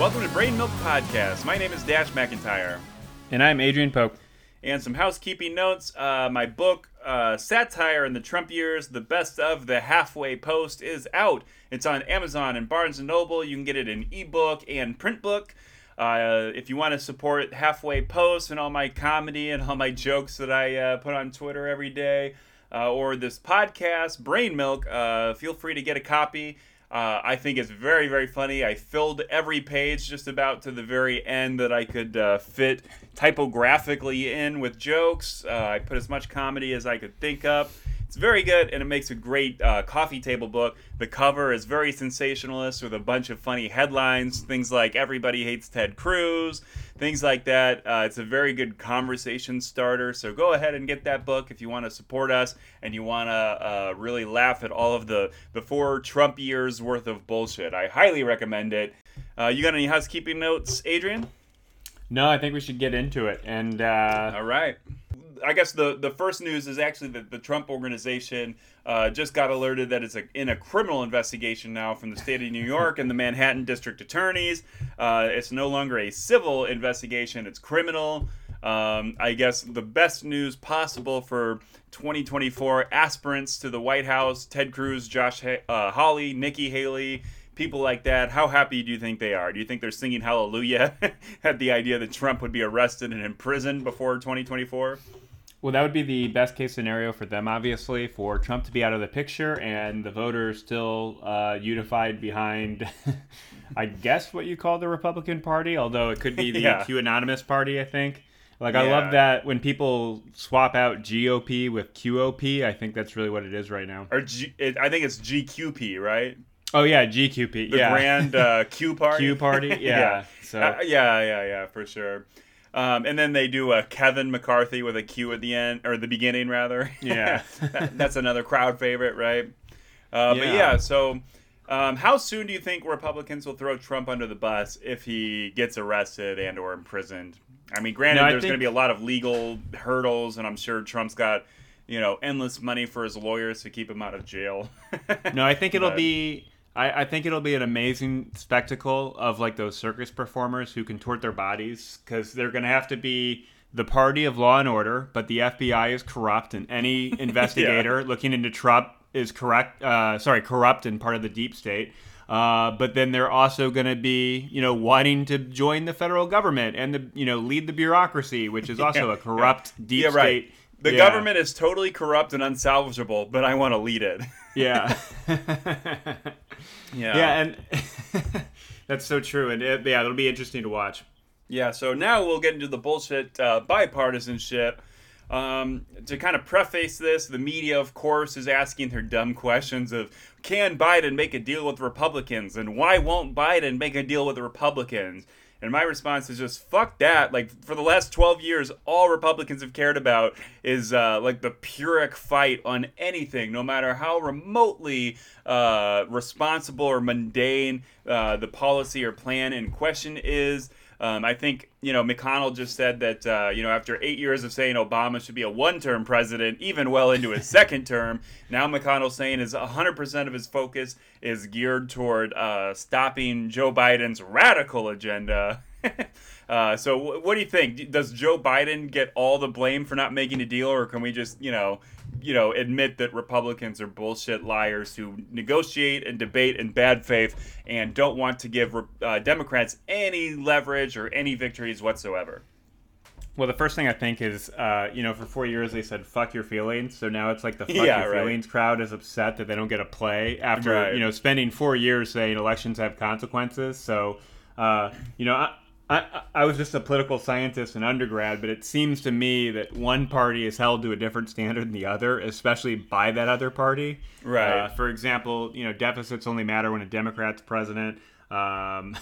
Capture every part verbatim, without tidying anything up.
Welcome to Brain Milk Podcast. My name is Dash McIntyre. And I'm Adrian Pope. And some housekeeping notes. Uh, my book, uh, Satire in the Trump Years: The Best of the Halfway Post, is out. It's on Amazon and Barnes and Noble. You can get it in ebook and print book. Uh, if you want to support Halfway Post and all my comedy and all my jokes that I uh, put on Twitter every day, uh, or this podcast, Brain Milk, uh, feel free to get a copy. Uh, I think it's very, very funny. I filled every page just about to the very end that I could uh, fit typographically in with jokes. Uh, I put as much comedy as I could think up. It's very good, and it makes a great uh, coffee table book. The cover is very sensationalist with a bunch of funny headlines, things like Everybody Hates Ted Cruz, things like that. Uh, it's a very good conversation starter, so go ahead and get that book if you want to support us and you want to uh, really laugh at all of the, the four Trump years worth of bullshit. I highly recommend it. Uh, you got any housekeeping notes, Adrian? No, I think we should get into it. And uh... All right. I guess the, the first news is actually that the Trump organization uh, just got alerted that it's a, in a criminal investigation now from the state of New York and the Manhattan District Attorneys. Uh, it's no longer a civil investigation. It's criminal. Um, I guess the best news possible for twenty twenty-four aspirants to the White House, Ted Cruz, Josh ha- uh, Hawley, Nikki Haley, people like that. How happy do you think they are? Do you think they're singing hallelujah at the idea that Trump would be arrested and imprisoned before twenty twenty-four? Well, that would be the best case scenario for them, obviously, for Trump to be out of the picture and the voters still uh, unified behind, I guess, what you call the Republican Party, although it could be the yeah. QAnonymous Party, I think. Like, yeah. I love that when people swap out G O P with Q O P, I think that's really what it is right now. Or G- it, I think it's G Q P, right? Oh, yeah, G Q P, the yeah. The grand uh, Q Party. Q Party, yeah. yeah. So. Uh, yeah, yeah, yeah, for sure. Um, and then they do a Kevin McCarthy with a Q at the end, or the beginning, rather. Yeah. that, that's another crowd favorite, right? Uh, yeah. But yeah, so um, how soon do you think Republicans will throw Trump under the bus if he gets arrested and or imprisoned? I mean, granted, no, I there's think... going to be a lot of legal hurdles, and I'm sure Trump's got, you know, endless money for his lawyers to keep him out of jail. no, I think it'll but... be... I, I think it'll be an amazing spectacle of like those circus performers who contort their bodies because they're going to have to be the party of law and order, but the F B I is corrupt and any investigator yeah. looking into Trump is correct. Uh, sorry, corrupt and part of the deep state. Uh, but then they're also going to be, you know, wanting to join the federal government and the, you know, lead the bureaucracy, which is also yeah. a corrupt yeah. deep yeah, right. state. The yeah. government is totally corrupt and unsalvageable, but I want to lead it. yeah. yeah. Yeah, and that's so true. And it, yeah, it'll be interesting to watch. Yeah, so now we'll get into the bullshit uh, bipartisanship. Um, to kind of preface this, the media, of course, is asking their dumb questions of, can Biden make a deal with Republicans? And why won't Biden make a deal with the Republicans? And my response is just, fuck that. Like, for the last twelve years, all Republicans have cared about is, uh, like, the Pyrrhic fight on anything, no matter how remotely uh, responsible or mundane uh, the policy or plan in question is. Um, I think, you know, McConnell just said that, uh, you know, after eight years of saying Obama should be a one-term president, even well into his second term, now McConnell's saying is one hundred percent of his focus is geared toward uh, stopping Joe Biden's radical agenda. uh, so w- what do you think? Does Joe Biden get all the blame for not making a deal, or can we just, you know, you know, admit that Republicans are bullshit liars who negotiate and debate in bad faith and don't want to give uh, Democrats any leverage or any victories whatsoever? Well, the first thing I think is, uh, you know, for four years they said, fuck your feelings. So now it's like the fuck yeah, your right. feelings crowd is upset that they don't get a play after, right. you know, spending four years saying elections have consequences. So, uh, you know, I, I, I was just a political scientist in undergrad, but it seems to me that one party is held to a different standard than the other, especially by that other party. Right. Uh, for example, you know, deficits only matter when a Democrat's president. Um,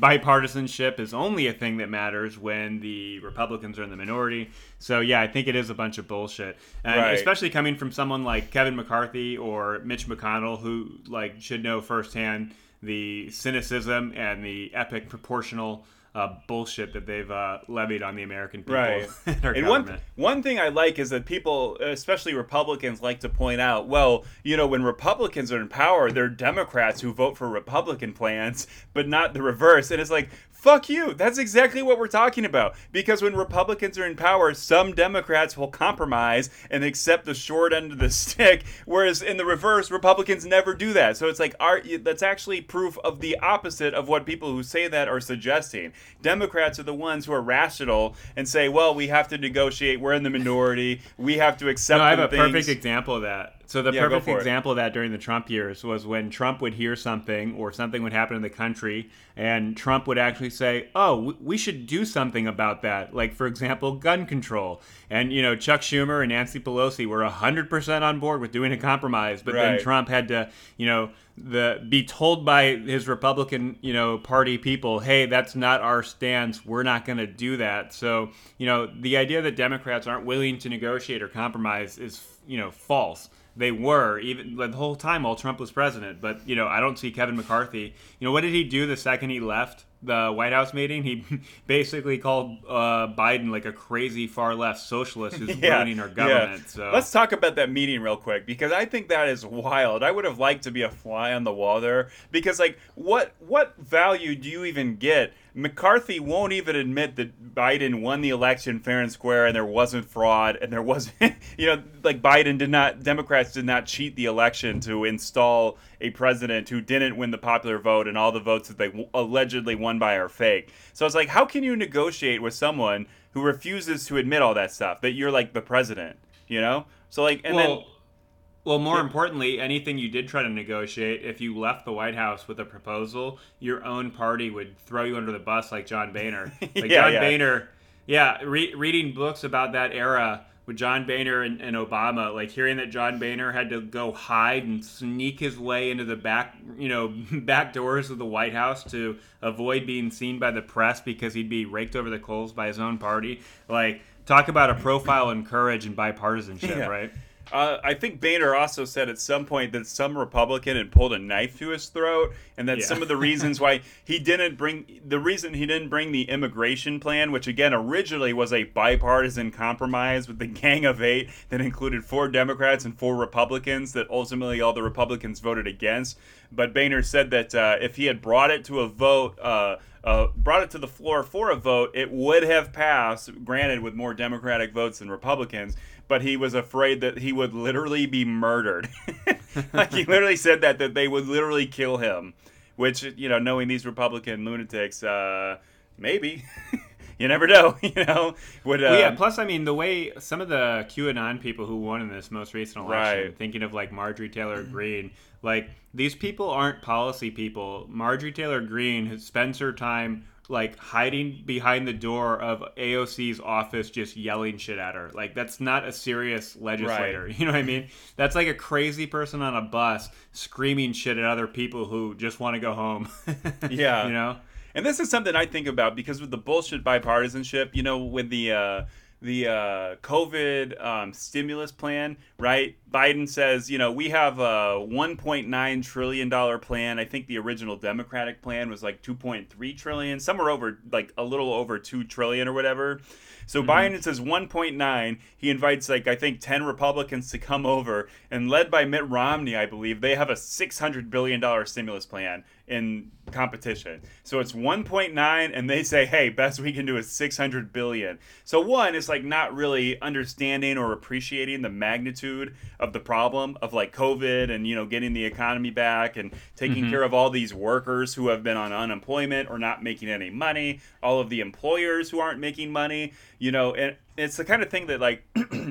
bipartisanship is only a thing that matters when the Republicans are in the minority. So, yeah, I think it is a bunch of bullshit, and right. especially coming from someone like Kevin McCarthy or Mitch McConnell, who like should know firsthand the cynicism and the epic proportional uh, bullshit that they've uh, levied on the American people. Right. And, our and one, one thing I like is that people, especially Republicans, like to point out, well, you know, when Republicans are in power, they're Democrats who vote for Republican plans, but not the reverse. And it's like, fuck you. That's exactly what we're talking about. Because when Republicans are in power, some Democrats will compromise and accept the short end of the stick, whereas in the reverse, Republicans never do that. So it's like, our, that's actually proof of the opposite of what people who say that are suggesting. Democrats are the ones who are rational and say, well, we have to negotiate. We're in the minority. We have to accept no, I have a things. perfect example of that. So the yeah, perfect example it. of that during the Trump years was when Trump would hear something or something would happen in the country, and Trump would actually say, oh, we should do something about that. Like, for example, gun control. And, you know, Chuck Schumer and Nancy Pelosi were one hundred percent on board with doing a compromise. But right. then Trump had to, you know, the be told by his Republican, you know, party people, hey, that's not our stance. We're not going to do that. So, you know, the idea that Democrats aren't willing to negotiate or compromise is, you know, false. They were, even the whole time while Trump was president. But, you know, I don't see Kevin McCarthy. You know, what did he do the second he left the White House meeting? He basically called uh, Biden like a crazy far left socialist who's yeah, ruining our government. Yeah. So let's talk about that meeting real quick, because I think that is wild. I would have liked to be a fly on the wall there, because like what what value do you even get? McCarthy won't even admit that Biden won the election fair and square and there wasn't fraud and there wasn't, you know, like Biden did not, Democrats did not cheat the election to install a president who didn't win the popular vote and all the votes that they w- allegedly won by are fake. So it's like, how can you negotiate with someone who refuses to admit all that stuff, that you're like the president, you know? So like, and well, then... Well, more yeah. importantly, anything you did try to negotiate, if you left the White House with a proposal, your own party would throw you under the bus like John Boehner. Like yeah, John yeah. Boehner, yeah, re- reading books about that era with John Boehner and, and Obama, like hearing that John Boehner had to go hide and sneak his way into the back, you know, back doors of the White House to avoid being seen by the press because he'd be raked over the coals by his own party. Like, talk about a profile in courage and bipartisanship, yeah. right? Uh, I think Boehner also said at some point that some Republican had pulled a knife to his throat, and that yeah. some of the reasons why he didn't bring the reason he didn't bring the immigration plan, which again originally was a bipartisan compromise with the Gang of Eight that included four Democrats and four Republicans, that ultimately all the Republicans voted against. But Boehner said that uh, if he had brought it to a vote, uh, uh, brought it to the floor for a vote, it would have passed, granted with more Democratic votes than Republicans. But he was afraid that he would literally be murdered. Like, he literally said that, that they would literally kill him. Which, you know, knowing these Republican lunatics, uh, maybe. You never know, you know. Would, uh, well, yeah, plus, I mean, the way some of the QAnon people who won in this most recent election, right. thinking of, like, Marjorie Taylor Greene, like, these people aren't policy people. Marjorie Taylor Greene spends her time, like, hiding behind the door of A O C's office just yelling shit at her. Like, that's not a serious legislator. Right. You know what I mean? That's like a crazy person on a bus screaming shit at other people who just want to go home. Yeah. You know? And this is something I think about, because with the bullshit bipartisanship, you know, with the uh, the uh, COVID um, stimulus plan, right? Biden says, you know, we have a one point nine trillion dollars plan. I think the original Democratic plan was like two point three trillion dollars, somewhere over, like a little over two trillion dollars or whatever. So mm-hmm. Biden says one point nine. He invites, like, I think ten Republicans to come over, and led by Mitt Romney, I believe, they have a six hundred billion dollars stimulus plan in competition. So it's one point nine, and they say, hey, best we can do is six hundred billion dollars. So one, it's like not really understanding or appreciating the magnitude of the problem of like COVID and, you know, getting the economy back and taking mm-hmm. care of all these workers who have been on unemployment or not making any money, all of the employers who aren't making money. You know, and it's the kind of thing that, like,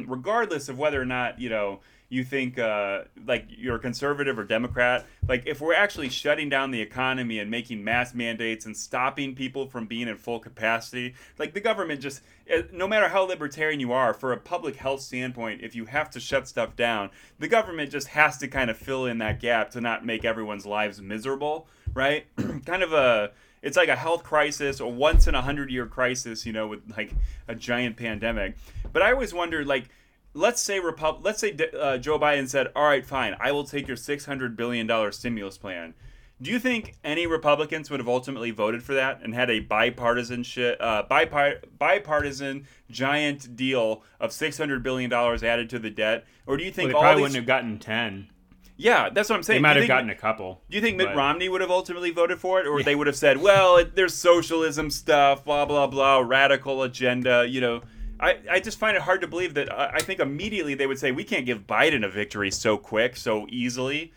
regardless of whether or not, you know, you think, uh, like, you're a conservative or Democrat, like, if we're actually shutting down the economy and making mass mandates and stopping people from being in full capacity, like, the government just, no matter how libertarian you are, for a public health standpoint, if you have to shut stuff down, the government just has to kind of fill in that gap to not make everyone's lives miserable, right? Kind of a... It's like a health crisis, a once in a hundred year crisis, you know, with like a giant pandemic. But I always wonder, like, let's say Repub- let's say uh, Joe Biden said, all right, fine, I will take your six hundred billion dollars stimulus plan. Do you think any Republicans would have ultimately voted for that and had a bipartisan shit, uh, bipart- bipartisan giant deal of six hundred billion dollars added to the debt? Or do you think well, they all probably these... wouldn't have gotten ten? Yeah, that's what I'm saying. They might have think, gotten a couple. Do you think but... Mitt Romney would have ultimately voted for it? Or yeah. they would have said, well, it, there's socialism stuff, blah, blah, blah, radical agenda, you know. I, I just find it hard to believe that I, I think immediately they would say, we can't give Biden a victory so quick, so easily.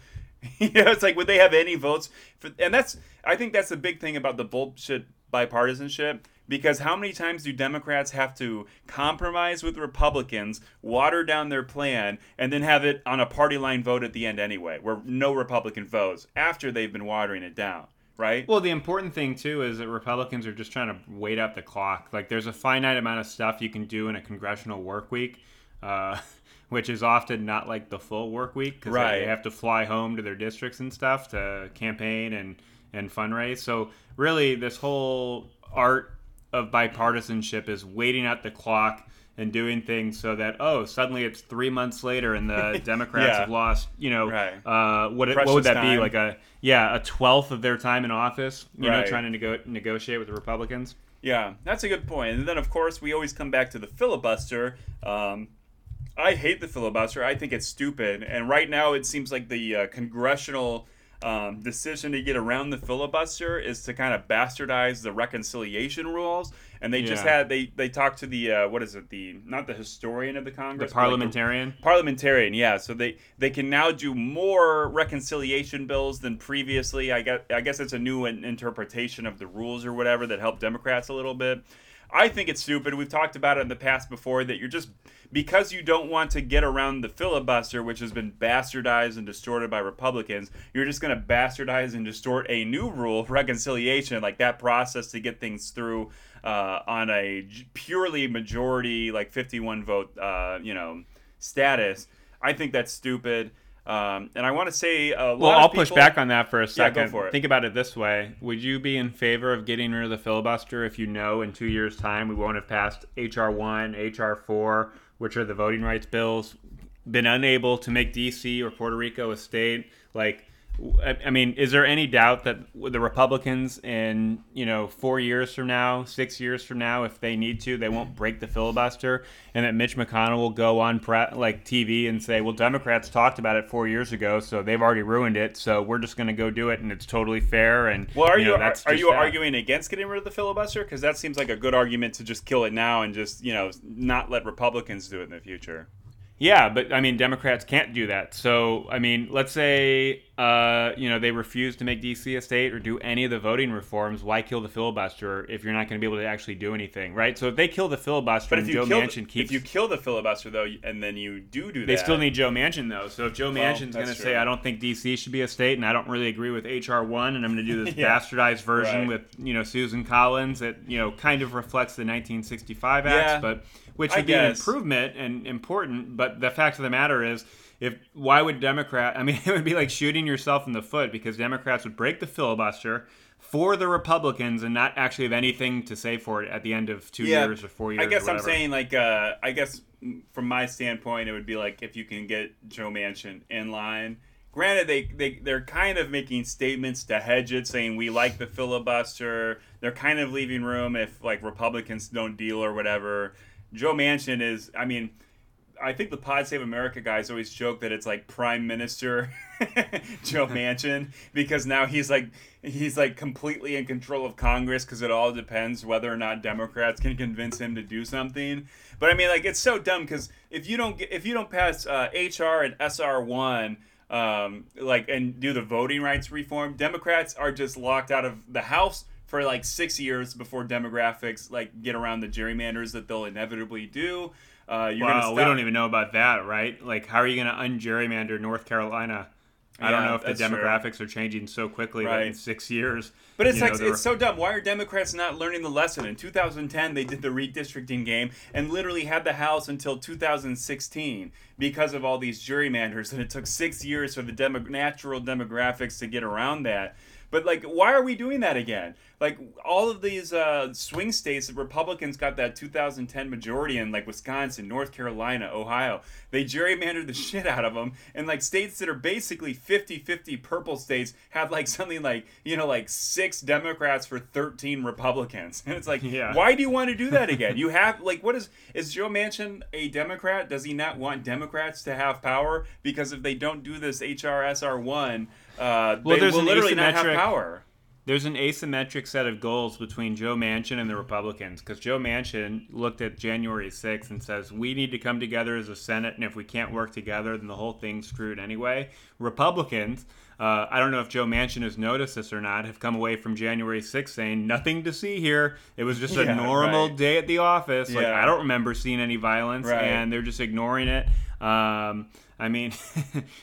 You know, it's like, would they have any votes for, and that's, I think that's the big thing about the bullshit bipartisanship, because how many times do Democrats have to compromise with Republicans, water down their plan, and then have it on a party line vote at the end anyway, where no Republican votes after they've been watering it down, right? Well, the important thing, too, is that Republicans are just trying to wait out the clock. Like, there's a finite amount of stuff you can do in a congressional work week. Uh which is often not like the full work week because right. they have to fly home to their districts and stuff to campaign and, and fundraise. So really this whole art of bipartisanship is waiting out the clock and doing things so that, oh, suddenly it's three months later and the Democrats yeah. have lost, you know, right. uh, what, it, what would that time. be? Like a, yeah, a twelfth of their time in office, you right. know, trying to nego- negotiate with the Republicans. Yeah, that's a good point. And then, of course, we always come back to the filibuster. Um, I hate the filibuster. I think it's stupid. And right now it seems like the uh, congressional um, decision to get around the filibuster is to kind of bastardize the reconciliation rules. And they yeah. just had, they, they talked to the, uh, what is it, the, not the historian of the Congress. The parliamentarian. Like the, parliamentarian, yeah. So they, they can now do more reconciliation bills than previously. I guess, I guess it's a new interpretation of the rules or whatever that helped Democrats a little bit. I think it's stupid. We've talked about it in the past before that you're just, because you don't want to get around the filibuster, which has been bastardized and distorted by Republicans, you're just going to bastardize and distort a new rule of reconciliation, like that process to get things through uh, on a purely majority, like fifty-one vote, uh, you know, status. I think that's stupid. Um, and I want to say a lot well, I'll of people... push back on that for a second. Yeah, go for it. Think about it this way. Would you be in favor of getting rid of the filibuster if you know in two years' time we won't have passed H R one, H R four, which are the voting rights bills, been unable to make D C or Puerto Rico a state? Like, I mean, is there any doubt that the Republicans in, you know, four years from now, six years from now, if they need to, they won't break the filibuster, and that Mitch McConnell will go on pre- like T V and say, well, Democrats talked about it four years ago, so they've already ruined it, so we're just going to go do it, and it's totally fair. And well, are you, know, you that's are, are you that. arguing against getting rid of the filibuster? Because that seems like a good argument to just kill it now and just, you know, not let Republicans do it in the future. Yeah, but, I mean, Democrats can't do that. So, I mean, let's say, uh, you know, they refuse to make D C a state or do any of the voting reforms. Why kill the filibuster if you're not going to be able to actually do anything, right? So if they kill the filibuster but and Joe Manchin the, keeps... If you kill the filibuster, though, and then you do do that... They still need Joe Manchin, though. So if Joe Manchin's well, going to say, I don't think D C should be a state and I don't really agree with H R one and I'm going to do this yeah. bastardized version right. with, you know, Susan Collins that, you know, kind of reflects the nineteen sixty-five Act, yeah. but... Which would be an improvement and important, but the fact of the matter is, if why would Democrat? I mean, it would be like shooting yourself in the foot because Democrats would break the filibuster for the Republicans and not actually have anything to say for it at the end of two yeah, years or four years. I guess or I'm saying like, uh, I guess from my standpoint, it would be like if you can get Joe Manchin in line. Granted, they, they, they're kind of making statements to hedge it, saying we like the filibuster. They're kind of leaving room if like Republicans don't deal or whatever. Joe Manchin is, I mean, I think the Pod Save America guys always joke that it's like Prime Minister Joe Manchin because now he's like he's like completely in control of Congress because it all depends whether or not Democrats can convince him to do something. But I mean, like it's so dumb because if you don't get, if you don't pass uh, H R and S R one. Um, like and do the voting rights reform, Democrats are just locked out of the House for like six years before demographics like get around the gerrymanders that they'll inevitably do. Uh, you're wow, gonna stop. We don't even know about that, right? Like, how are you going to un-gerrymander North Carolina? I yeah, don't know if the demographics true. are changing so quickly right. that in six years. But it's like know, it's so dumb. Why are Democrats not learning the lesson? In two thousand ten, they did the redistricting game and literally had the House until two thousand sixteen because of all these gerrymanders, and it took six years for the demo- natural demographics to get around that. But, like, why are we doing that again? Like, all of these uh, swing states, the Republicans got that two thousand ten majority in, like, Wisconsin, North Carolina, Ohio. They gerrymandered the shit out of them. And, like, states that are basically fifty-fifty purple states have, like, something like, you know, like, six Democrats for thirteen Republicans. And it's like, yeah. Why do you want to do that again? You have, like, what is, is Joe Manchin a Democrat? Does he not want Democrats to have power? Because if they don't do this H R S R one, uh, well, they will literally asymmetric- not have power. There's an asymmetric set of goals between Joe Manchin and the Republicans, because Joe Manchin looked at January sixth and says, we need to come together as a Senate, and if we can't work together, then the whole thing's screwed anyway. Republicans, uh, I don't know if Joe Manchin has noticed this or not, have come away from January sixth saying, nothing to see here. It was just a yeah, normal right. day at the office. Yeah. Like, I don't remember seeing any violence, right. and they're just ignoring it. Um, I mean,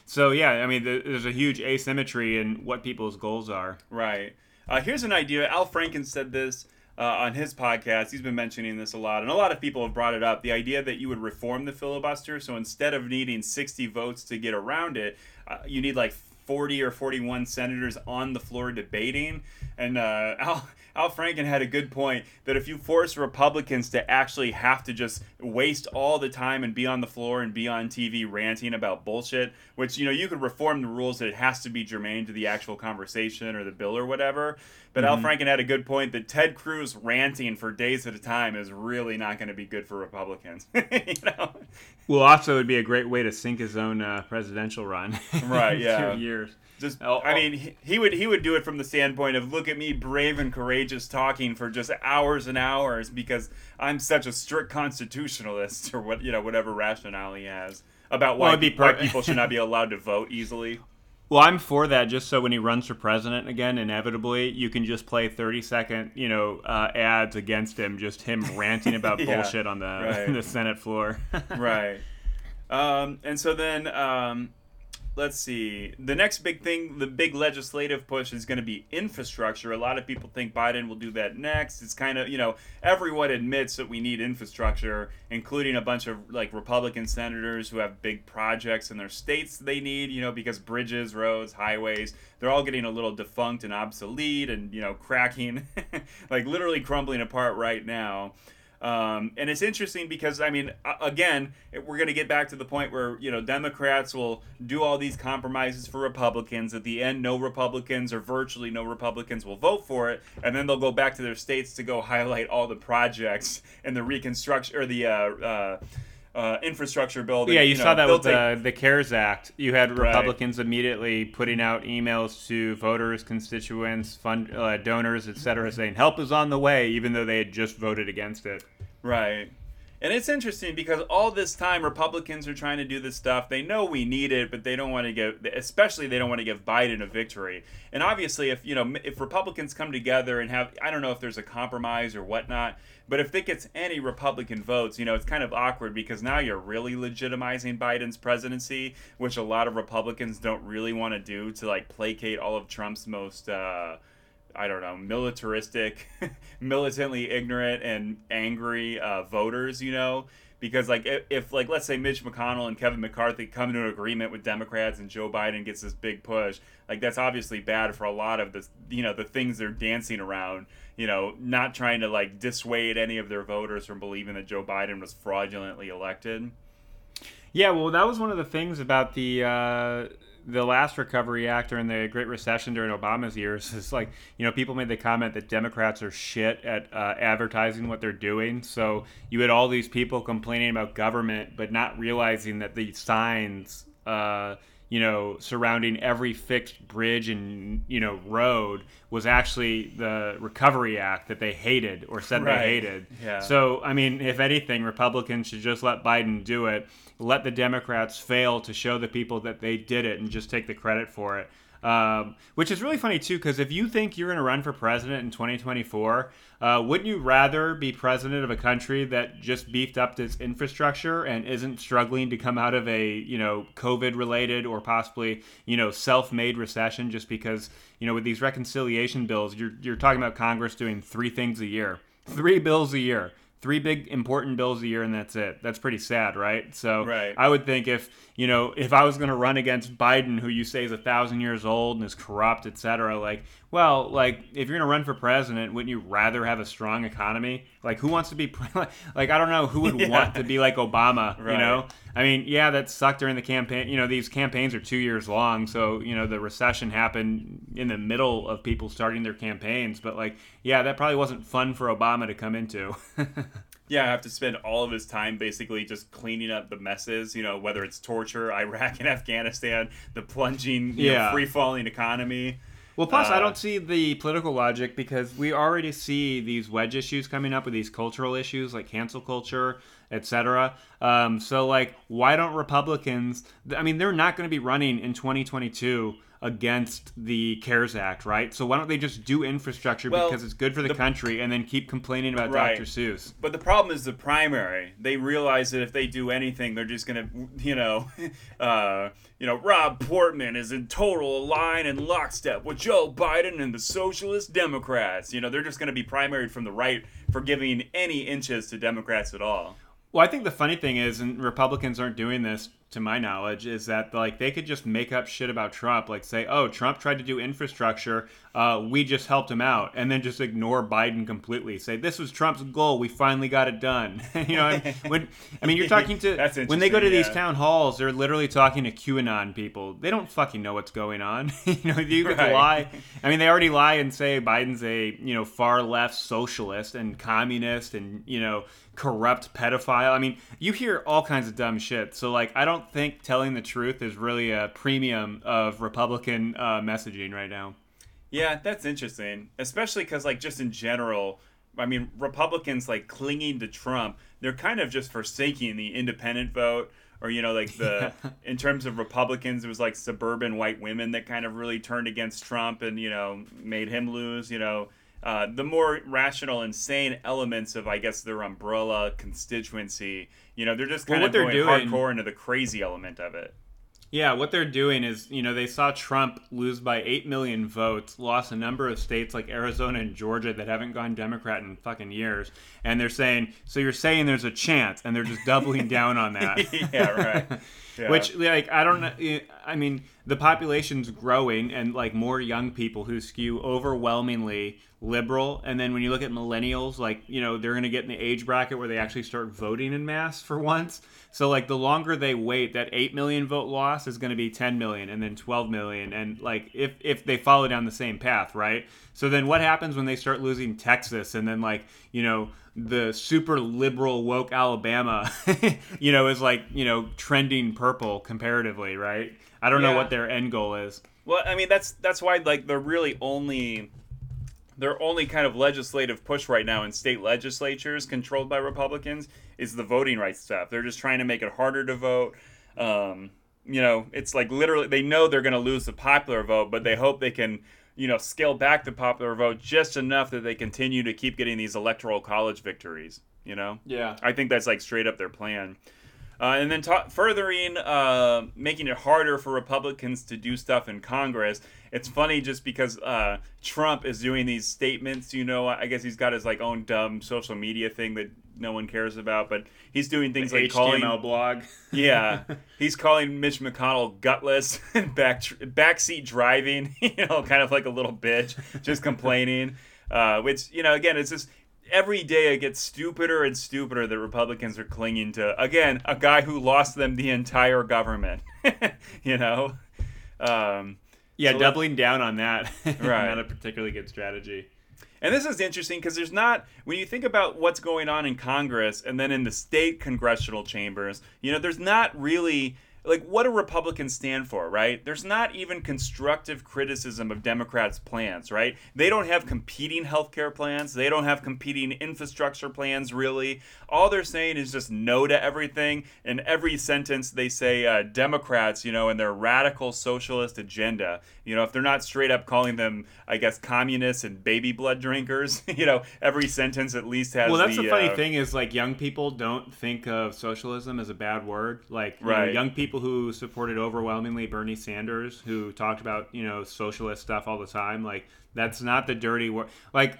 so yeah, I mean, there's a huge asymmetry in what people's goals are. Right. Uh, here's an idea. Al Franken said this uh, on his podcast. He's been mentioning this a lot, and a lot of people have brought it up. The idea that you would reform the filibuster, so instead of needing sixty votes to get around it, uh, you need like forty or forty-one senators on the floor debating. And uh, Al, Al Franken had a good point that if you force Republicans to actually have to just waste all the time and be on the floor and be on T V ranting about bullshit, which, you know, you could reform the rules that it has to be germane to the actual conversation or the bill or whatever. But mm-hmm. Al Franken had a good point that Ted Cruz ranting for days at a time is really not going to be good for Republicans. You know? Well, also, it would be a great way to sink his own uh, presidential run. Right, yeah. Two years. Just, I mean, he would he would do it from the standpoint of, look at me, brave and courageous, talking for just hours and hours because I'm such a strict constitutionalist, or what, you know, whatever rationale he has about why, well, it'd be per- why people should not be allowed to vote easily. Well, I'm for that, just so when he runs for president again, inevitably, you can just play thirty-second, you know, uh, ads against him, just him ranting about yeah, bullshit on the, right. the Senate floor. Right. Um, and so then, um, let's see. The next big thing, the big legislative push is going to be infrastructure. A lot of people think Biden will do that next. It's kind of, you know, everyone admits that we need infrastructure, including a bunch of, like, Republican senators who have big projects in their states they need, you know, because bridges, roads, highways, they're all getting a little defunct and obsolete and, you know, cracking, like, literally crumbling apart right now. Um, and it's interesting because, I mean, again, we're going to get back to the point where, you know, Democrats will do all these compromises for Republicans. At the end, no Republicans or virtually no Republicans will vote for it. And then they'll go back to their states to go highlight all the projects and the reconstruction or the uh, uh, uh, infrastructure building. Yeah, you, you know, saw that with take... the, the CARES Act. You had Republicans right. immediately putting out emails to voters, constituents, fund, uh, donors, et cetera, saying help is on the way, even though they had just voted against it. Right. And it's interesting because all this time Republicans are trying to do this stuff. They know we need it, but they don't want to give, especially they don't want to give Biden a victory. And obviously, if, you know, if Republicans come together and have, I don't know if there's a compromise or whatnot, but if it gets any Republican votes, you know, it's kind of awkward because now you're really legitimizing Biden's presidency, which a lot of Republicans don't really want to do, to, like, placate all of Trump's most, uh, I don't know, militaristic, militantly ignorant and angry uh, voters, you know, because, like, if, if, like, let's say Mitch McConnell and Kevin McCarthy come to an agreement with Democrats and Joe Biden gets this big push, like, that's obviously bad for a lot of the, you know, the things they're dancing around, you know, not trying to, like, dissuade any of their voters from believing that Joe Biden was fraudulently elected. Yeah, well, that was one of the things about the... Uh... the last Recovery Act during the Great Recession during Obama's years is, like, you know, people made the comment that Democrats are shit at uh, advertising what they're doing. So you had all these people complaining about government, but not realizing that the signs, uh, you know, surrounding every fixed bridge and, you know, road was actually the Recovery Act that they hated or said right. they hated. Yeah. So, I mean, if anything, Republicans should just let Biden do it. Let the Democrats fail to show the people that they did it and just take the credit for it. Um, which is really funny, too, because if you think you're going to run for president in twenty twenty-four, uh, wouldn't you rather be president of a country that just beefed up its infrastructure and isn't struggling to come out of a, you know, COVID-related or possibly, you know, self-made recession? Just because, you know, with these reconciliation bills, you're you're talking about Congress doing three things a year, three bills a year. Three big important bills a year, and that's it. That's pretty sad, right? So right. I would think if, you know, if I was going to run against Biden, who you say is a thousand years old and is corrupt, et cetera, like, well, like, if you're going to run for president, wouldn't you rather have a strong economy? Like, who wants to be, pre- like, I don't know who would yeah. want to be like Obama, right. you know? I mean, yeah, that sucked during the campaign. You know, these campaigns are two years long. So, you know, the recession happened in the middle of people starting their campaigns. But, like, yeah, that probably wasn't fun for Obama to come into. Yeah, I have to spend all of his time basically just cleaning up the messes, you know, whether it's torture, Iraq and Afghanistan, the plunging, you yeah. know, free-falling economy. Well, plus, uh, I don't see the political logic because we already see these wedge issues coming up with these cultural issues like cancel culture, et cetera. Um, so, like, why don't Republicans... I mean, they're not going to be running in twenty twenty-two against the CARES Act, right? So why don't they just do infrastructure well, because it's good for the, the country and then keep complaining about right. Doctor Seuss? But the problem is the primary. They realize that if they do anything, they're just going to, you know, uh, you know, Rob Portman is in total line and lockstep with Joe Biden and the Socialist Democrats. You know, they're just going to be primaried from the right for giving any inches to Democrats at all. Well, I think the funny thing is, and Republicans aren't doing this, to my knowledge, is that, like, they could just make up shit about Trump, like say, oh, Trump tried to do infrastructure, uh, we just helped him out, and then just ignore Biden completely. Say, this was Trump's goal, we finally got it done. You know, when I mean, you're talking to That's when they go to yeah. these town halls, they're literally talking to QAnon people. They don't fucking know what's going on. You know, you could right. lie. I mean, they already lie and say Biden's a you know far left socialist and communist and you know corrupt pedophile. I mean, you hear all kinds of dumb shit. So like, I don't. I don't think telling the truth is really a premium of Republican uh, messaging right now. Yeah, that's interesting, especially because like just in general, I mean, Republicans like clinging to Trump, they're kind of just forsaking the independent vote or, you know, like the yeah. in terms of Republicans, it was like suburban white women that kind of really turned against Trump and, you know, made him lose, you know, uh, the more rational, insane elements of, I guess, their umbrella constituency. You know, they're just kind well, of going doing, hardcore into the crazy element of it. Yeah, what they're doing is, you know, they saw Trump lose by eight million votes, lost a number of states like Arizona and Georgia that haven't gone Democrat in fucking years. And they're saying, so you're saying there's a chance, and they're just doubling down on that. Yeah, right. Yeah. Which, like, I don't know. I mean, the population's growing and, like, more young people who skew overwhelmingly liberal. And then when you look at millennials, like, you know, they're going to get in the age bracket where they actually start voting in mass for once. So, like, the longer they wait, that eight million vote loss is going to be ten million and then twelve million. And, like, if, if they follow down the same path, right? So then what happens when they start losing Texas and then, like, you know, the super liberal woke Alabama, you know, is like, you know, trending purple comparatively, right? I don't yeah. know what their end goal is. Well, I mean, that's that's why, like, they're really only, their only kind of legislative push right now in state legislatures controlled by Republicans is the voting rights stuff. They're just trying to make it harder to vote. Um, you know, it's like literally, they know they're going to lose the popular vote, but they hope they can, you know, scale back the popular vote just enough that they continue to keep getting these electoral college victories, you know? Yeah. I think that's, like, straight up their plan. Uh, and then ta- furthering, uh, making it harder for Republicans to do stuff in Congress. It's funny just because uh, Trump is doing these statements, you know, I guess he's got his, like, own dumb social media thing that no one cares about, but he's doing things the like H T M L calling blog. Yeah, he's calling Mitch McConnell gutless and back backseat driving, you know, kind of like a little bitch, just complaining. Uh, which, you know, again, it's just every day it gets stupider and stupider that Republicans are clinging to. Again, a guy who lost them the entire government, you know. Um, yeah, so doubling like, down on that. Right, not a particularly good strategy. And this is interesting because there's not, when you think about what's going on in Congress and then in the state congressional chambers, you know, there's not really, like, what do Republicans stand for, right? There's not even constructive criticism of Democrats' plans, right? They don't have competing healthcare plans. They don't have competing infrastructure plans, really. All they're saying is just no to everything. In every sentence, they say uh, Democrats, you know, and their radical socialist agenda. You know, if they're not straight up calling them, I guess, communists and baby blood drinkers, you know, every sentence at least has the... Well, that's the, the funny uh, thing is, like, young people don't think of socialism as a bad word. Like, you right. know, young people who supported overwhelmingly Bernie Sanders, who talked about, you know, socialist stuff all the time, like, that's not the dirty word. Like,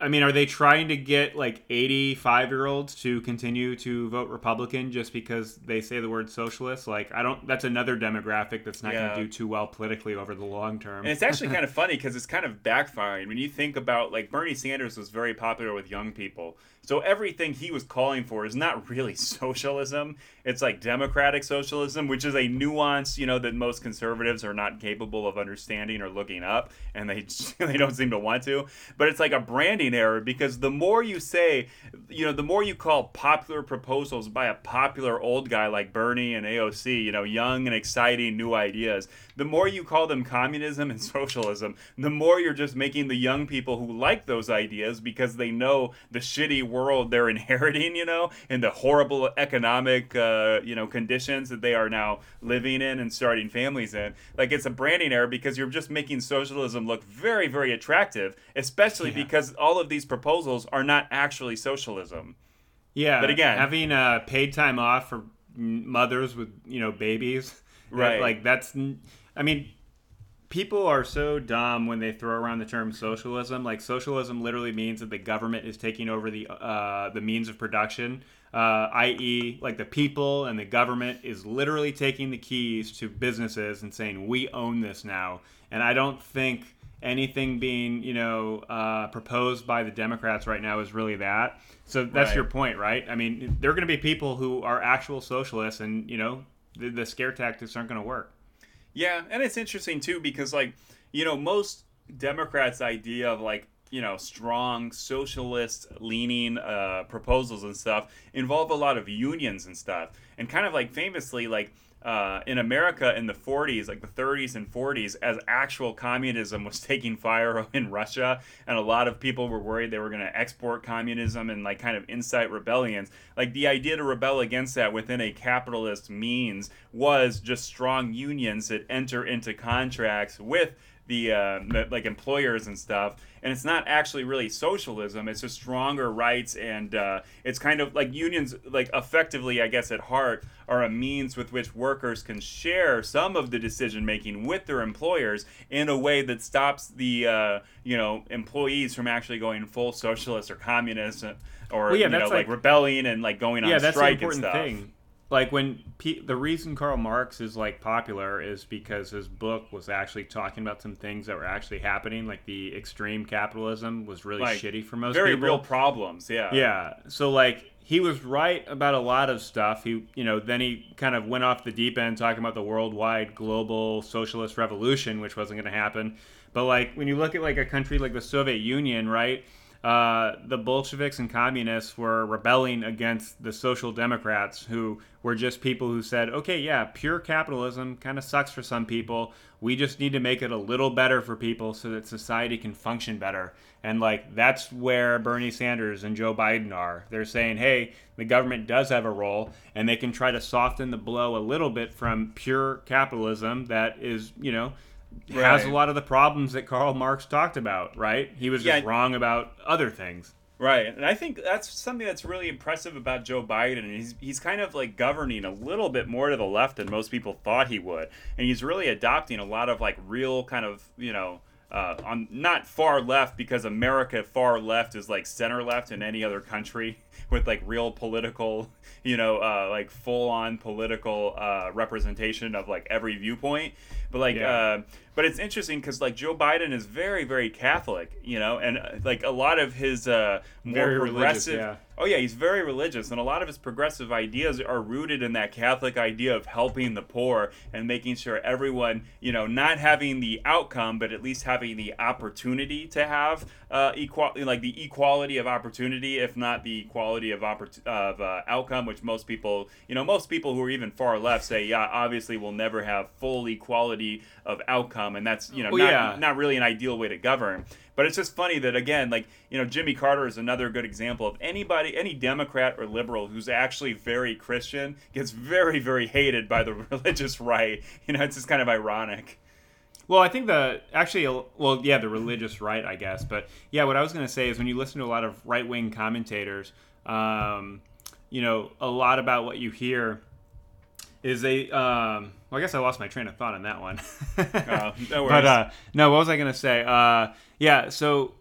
I mean, are they trying to get like eighty-five year olds to continue to vote Republican just because they say the word socialist? Like, I don't, that's another demographic that's not yeah. going to do too well politically over the long term. And it's actually kind of funny because it's kind of backfiring. When you think about, like, Bernie Sanders was very popular with young people. So everything he was calling for is not really socialism. It's like democratic socialism, which is a nuance, you know, that most conservatives are not capable of understanding or looking up, and they they don't seem to want to. But it's like a branding error, because the more you say, you know, the more you call popular proposals by a popular old guy like Bernie and A O C, you know, young and exciting new ideas, the more you call them communism and socialism, the more you're just making the young people who like those ideas, because they know the shitty world they're inheriting, you know, and the horrible economic, uh, you know, conditions that they are now living in and starting families in. Like, it's a branding error because you're just making socialism look very, very attractive, especially yeah. because all of these proposals are not actually socialism. Yeah. But again, having uh, paid time off for mothers with, you know, babies. Right. That, like, that's, I mean, people are so dumb when they throw around the term socialism. Like, socialism literally means that the government is taking over the uh, the means of production, uh, that is, like, the people and the government is literally taking the keys to businesses and saying, we own this now. And I don't think anything being, you know, uh, proposed by the Democrats right now is really that. So that's right. Your point, right? I mean, there are going to be people who are actual socialists, and, you know, the, the scare tactics aren't going to work. Yeah, and it's interesting, too, because, like, you know, most Democrats' idea of, like, you know, strong socialist-leaning uh, proposals and stuff involve a lot of unions and stuff. And kind of, like, famously, like, uh, in America in the forties, like the thirties and forties, as actual communism was taking fire in Russia, and a lot of people were worried they were going to export communism and, like, kind of incite rebellions. Like, the idea to rebel against that within a capitalist means was just strong unions that enter into contracts with the, uh, the like employers and stuff. And it's not actually really socialism. It's just stronger rights. And uh, it's kind of like unions, like, effectively, I guess, at heart, are a means with which workers can share some of the decision making with their employers in a way that stops the, uh, you know, employees from actually going full socialist or communist or, well, yeah, you know, like, like rebelling and, like, going yeah, on strike and stuff. Thing. Like, when P- the reason Karl Marx is, like, popular is because his book was actually talking about some things that were actually happening. Like, the extreme capitalism was really, like, shitty for most very people. Very real problems, yeah. Yeah. So, like, he was right about a lot of stuff. He, you know, then he kind of went off the deep end talking about the worldwide global socialist revolution, which wasn't going to happen. But, like, when you look at, like, a country like the Soviet Union, right? Uh, the Bolsheviks and communists were rebelling against the social democrats, who were just people who said, okay, yeah, pure capitalism kind of sucks for some people. We just need to make it a little better for people so that society can function better. And, like, that's where Bernie Sanders and Joe Biden are. They're saying, hey, the government does have a role, and they can try to soften the blow a little bit from pure capitalism that is, you know, Right. has a lot of the problems that Karl Marx talked about, right? He was just yeah. wrong about other things. Right. And I think that's something that's really impressive about Joe Biden. He's he's kind of, like, governing a little bit more to the left than most people thought he would. And he's really adopting a lot of, like, real kind of, you know, Uh, on not far left, because America far left is, like, center left in any other country with, like, real political, you know, uh, like, full on political uh, representation of, like, every viewpoint. But, like, yeah. uh, but it's interesting because, like, Joe Biden is very, very Catholic, you know, and uh, like a lot of his uh, more very progressive. Yeah. Oh, yeah, he's very religious, and a lot of his progressive ideas are rooted in that Catholic idea of helping the poor and making sure everyone, you know, not having the outcome, but at least having the opportunity to have uh, equal, like the equality of opportunity, if not the equality of, oppor- of uh, outcome, which most people, you know, most people who are even far left say, yeah, obviously we'll never have full equality of outcome, and that's, you know, well, not, yeah. not really an ideal way to govern. But it's just funny that, again, like, you know, Jimmy Carter is another good example of anybody, any Democrat or liberal who's actually very Christian gets very, very hated by the religious right. You know, it's just kind of ironic. Well, I think the, actually, well, yeah, the religious right, I guess. But, yeah, what I was going to say is when you listen to a lot of right-wing commentators, um, you know, a lot about what you hear is they, um, well, I guess I lost my train of thought on that one. Oh, no worries. But, uh, no, what was I going to say? Uh, yeah, so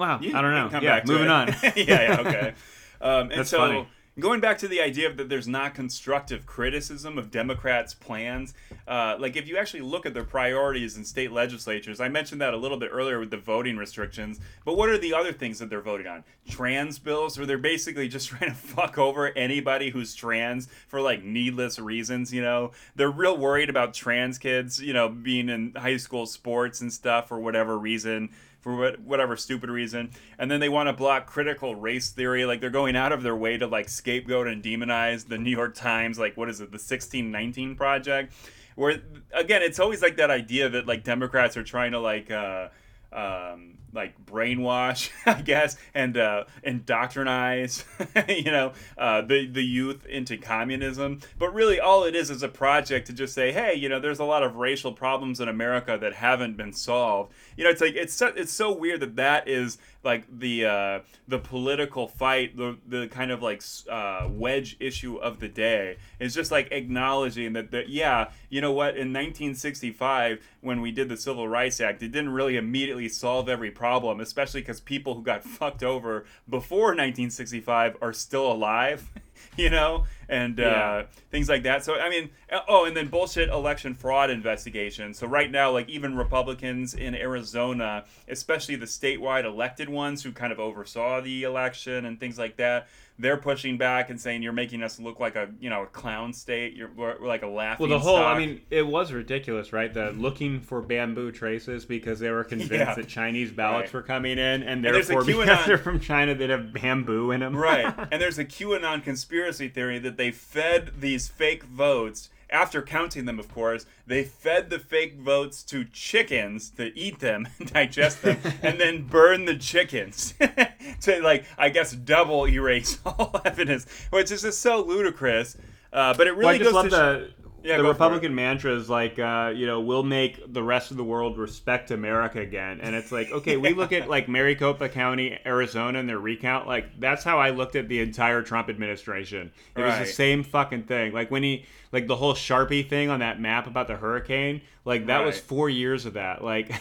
Wow, you, I don't know. Come yeah, back to moving it. on. yeah, yeah, okay. Um, and That's so funny. Going back to the idea that there's not constructive criticism of Democrats' plans, uh, like if you actually look at their priorities in state legislatures, I mentioned that a little bit earlier with the voting restrictions, but what are the other things that they're voting on? Trans bills, where they're basically just trying to fuck over anybody who's trans for like needless reasons, you know? They're real worried about trans kids, you know, being in high school sports and stuff for whatever reason. for whatever stupid reason. And then they want to block critical race theory. Like, they're going out of their way to, like, scapegoat and demonize the New York Times, like, what is it, the sixteen nineteen Project? Where, again, it's always, like, that idea that, like, Democrats are trying to, like, uh, um, like, brainwash, I guess, and uh, indoctrinize, you know, uh, the, the youth into communism. But really, all it is is a project to just say, hey, you know, there's a lot of racial problems in America that haven't been solved. You know, it's like, it's so, it's so weird that that is, like, the uh, the political fight, the the kind of, like, uh, wedge issue of the day. It's just, like, acknowledging that, that, yeah, you know what, in nineteen sixty-five, when we did the Civil Rights Act, it didn't really immediately solve every problem, especially because people who got fucked over before nineteen sixty-five are still alive, you know, and yeah. uh, things like that. So, I mean, oh, and then bullshit election fraud investigation. So right now, like, even Republicans in Arizona, especially the statewide elected ones who kind of oversaw the election and things like that, they're pushing back and saying, you're making us look like a, you know, a clown state. You're we're, we're like a laughing Well, the whole, stock. I mean, it was ridiculous, right? The looking for bamboo traces because they were convinced yeah. that Chinese ballots right. were coming in, and therefore, and QAnon, because they're from China, they'd have bamboo in them. Right. And there's a QAnon conspiracy theory that they fed these fake votes, after counting them, of course, they fed the fake votes to chickens to eat them, digest them, and then burn the chickens to, like, I guess, double erase all evidence, which is just so ludicrous. Uh, but it really well, I just goes love to... The- Yeah, the Republican mantra is like, uh, you know, we'll make the rest of the world respect America again. And it's like, okay, yeah. we look at, like, Maricopa County, Arizona, and their recount. Like, that's how I looked at the entire Trump administration. It right. was the same fucking thing. Like, when he, like, the whole Sharpie thing on that map about the hurricane, like, that right. was four years of that. Like,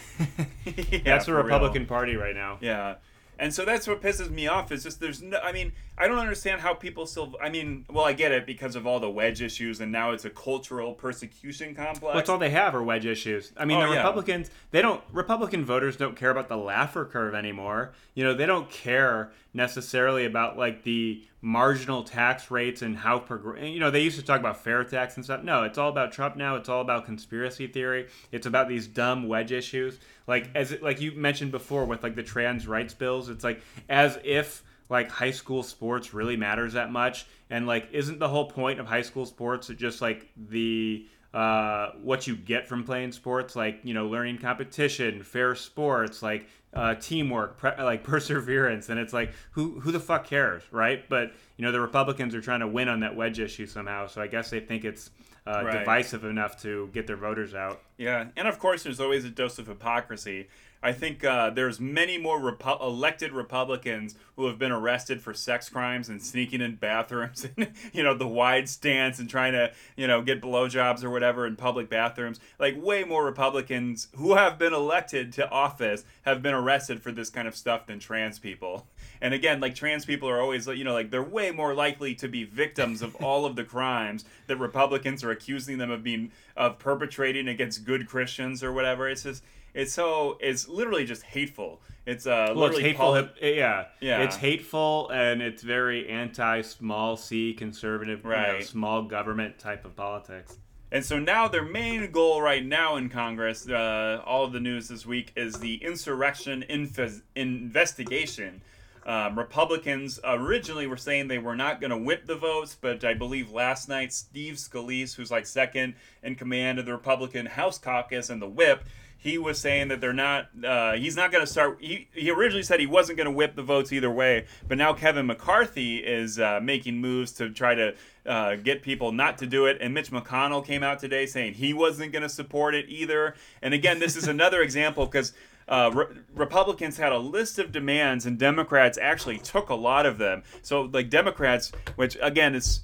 yeah, that's the Republican real. Party right now. Yeah. And so that's what pisses me off is just there's no, I mean, I don't understand how people still, I mean, well, I get it because of all the wedge issues and now it's a cultural persecution complex. That's all they have are wedge issues. I mean, oh, the yeah. Republicans, they don't, Republican voters don't care about the Laffer curve anymore. You know, they don't care necessarily about, like, the marginal tax rates and how, prog- you know, they used to talk about fair tax and stuff. No, it's all about Trump now. It's all about conspiracy theory. It's about these dumb wedge issues. Like, as it, like you mentioned before with, like, the trans rights bills, it's like as if, like, high school sports really matters that much. And, like, isn't the whole point of high school sports just, like, the... Uh, what you get from playing sports, like, you know, learning competition, fair sports, like uh, teamwork, pre- like perseverance. And it's like, who who the fuck cares, right? But, you know, the Republicans are trying to win on that wedge issue somehow. So I guess they think it's uh, right. divisive enough to get their voters out. Yeah. And, of course, there's always a dose of hypocrisy. I think uh, there's many more Repo- elected Republicans who have been arrested for sex crimes and sneaking in bathrooms and, you know, the wide stance and trying to, you know, get blowjobs or whatever in public bathrooms. Like, way more Republicans who have been elected to office have been arrested for this kind of stuff than trans people. And again, like, trans people are always, you know, like, they're way more likely to be victims of all of the crimes that Republicans are accusing them of being, of perpetrating against good Christians or whatever. It's just... It's so it's literally just hateful. It's uh, well, literally it's hateful. Poly- it, yeah, yeah. It's hateful, and it's very anti-small C conservative, right. you know, small government type of politics. And so now their main goal right now in Congress, uh, all of the news this week is the insurrection inf- investigation. Um, Republicans originally were saying they were not going to whip the votes, but I believe last night Steve Scalise, who's like second in command of the Republican House Caucus and the whip. He was saying that they're not, uh, he's not going to start, he, he originally said he wasn't going to whip the votes either way, but now Kevin McCarthy is uh, making moves to try to uh, get people not to do it, and Mitch McConnell came out today saying he wasn't going to support it either, and again, this is another example, because Uh, re- Republicans had a list of demands, and Democrats actually took a lot of them. So, like, Democrats, which, again, is...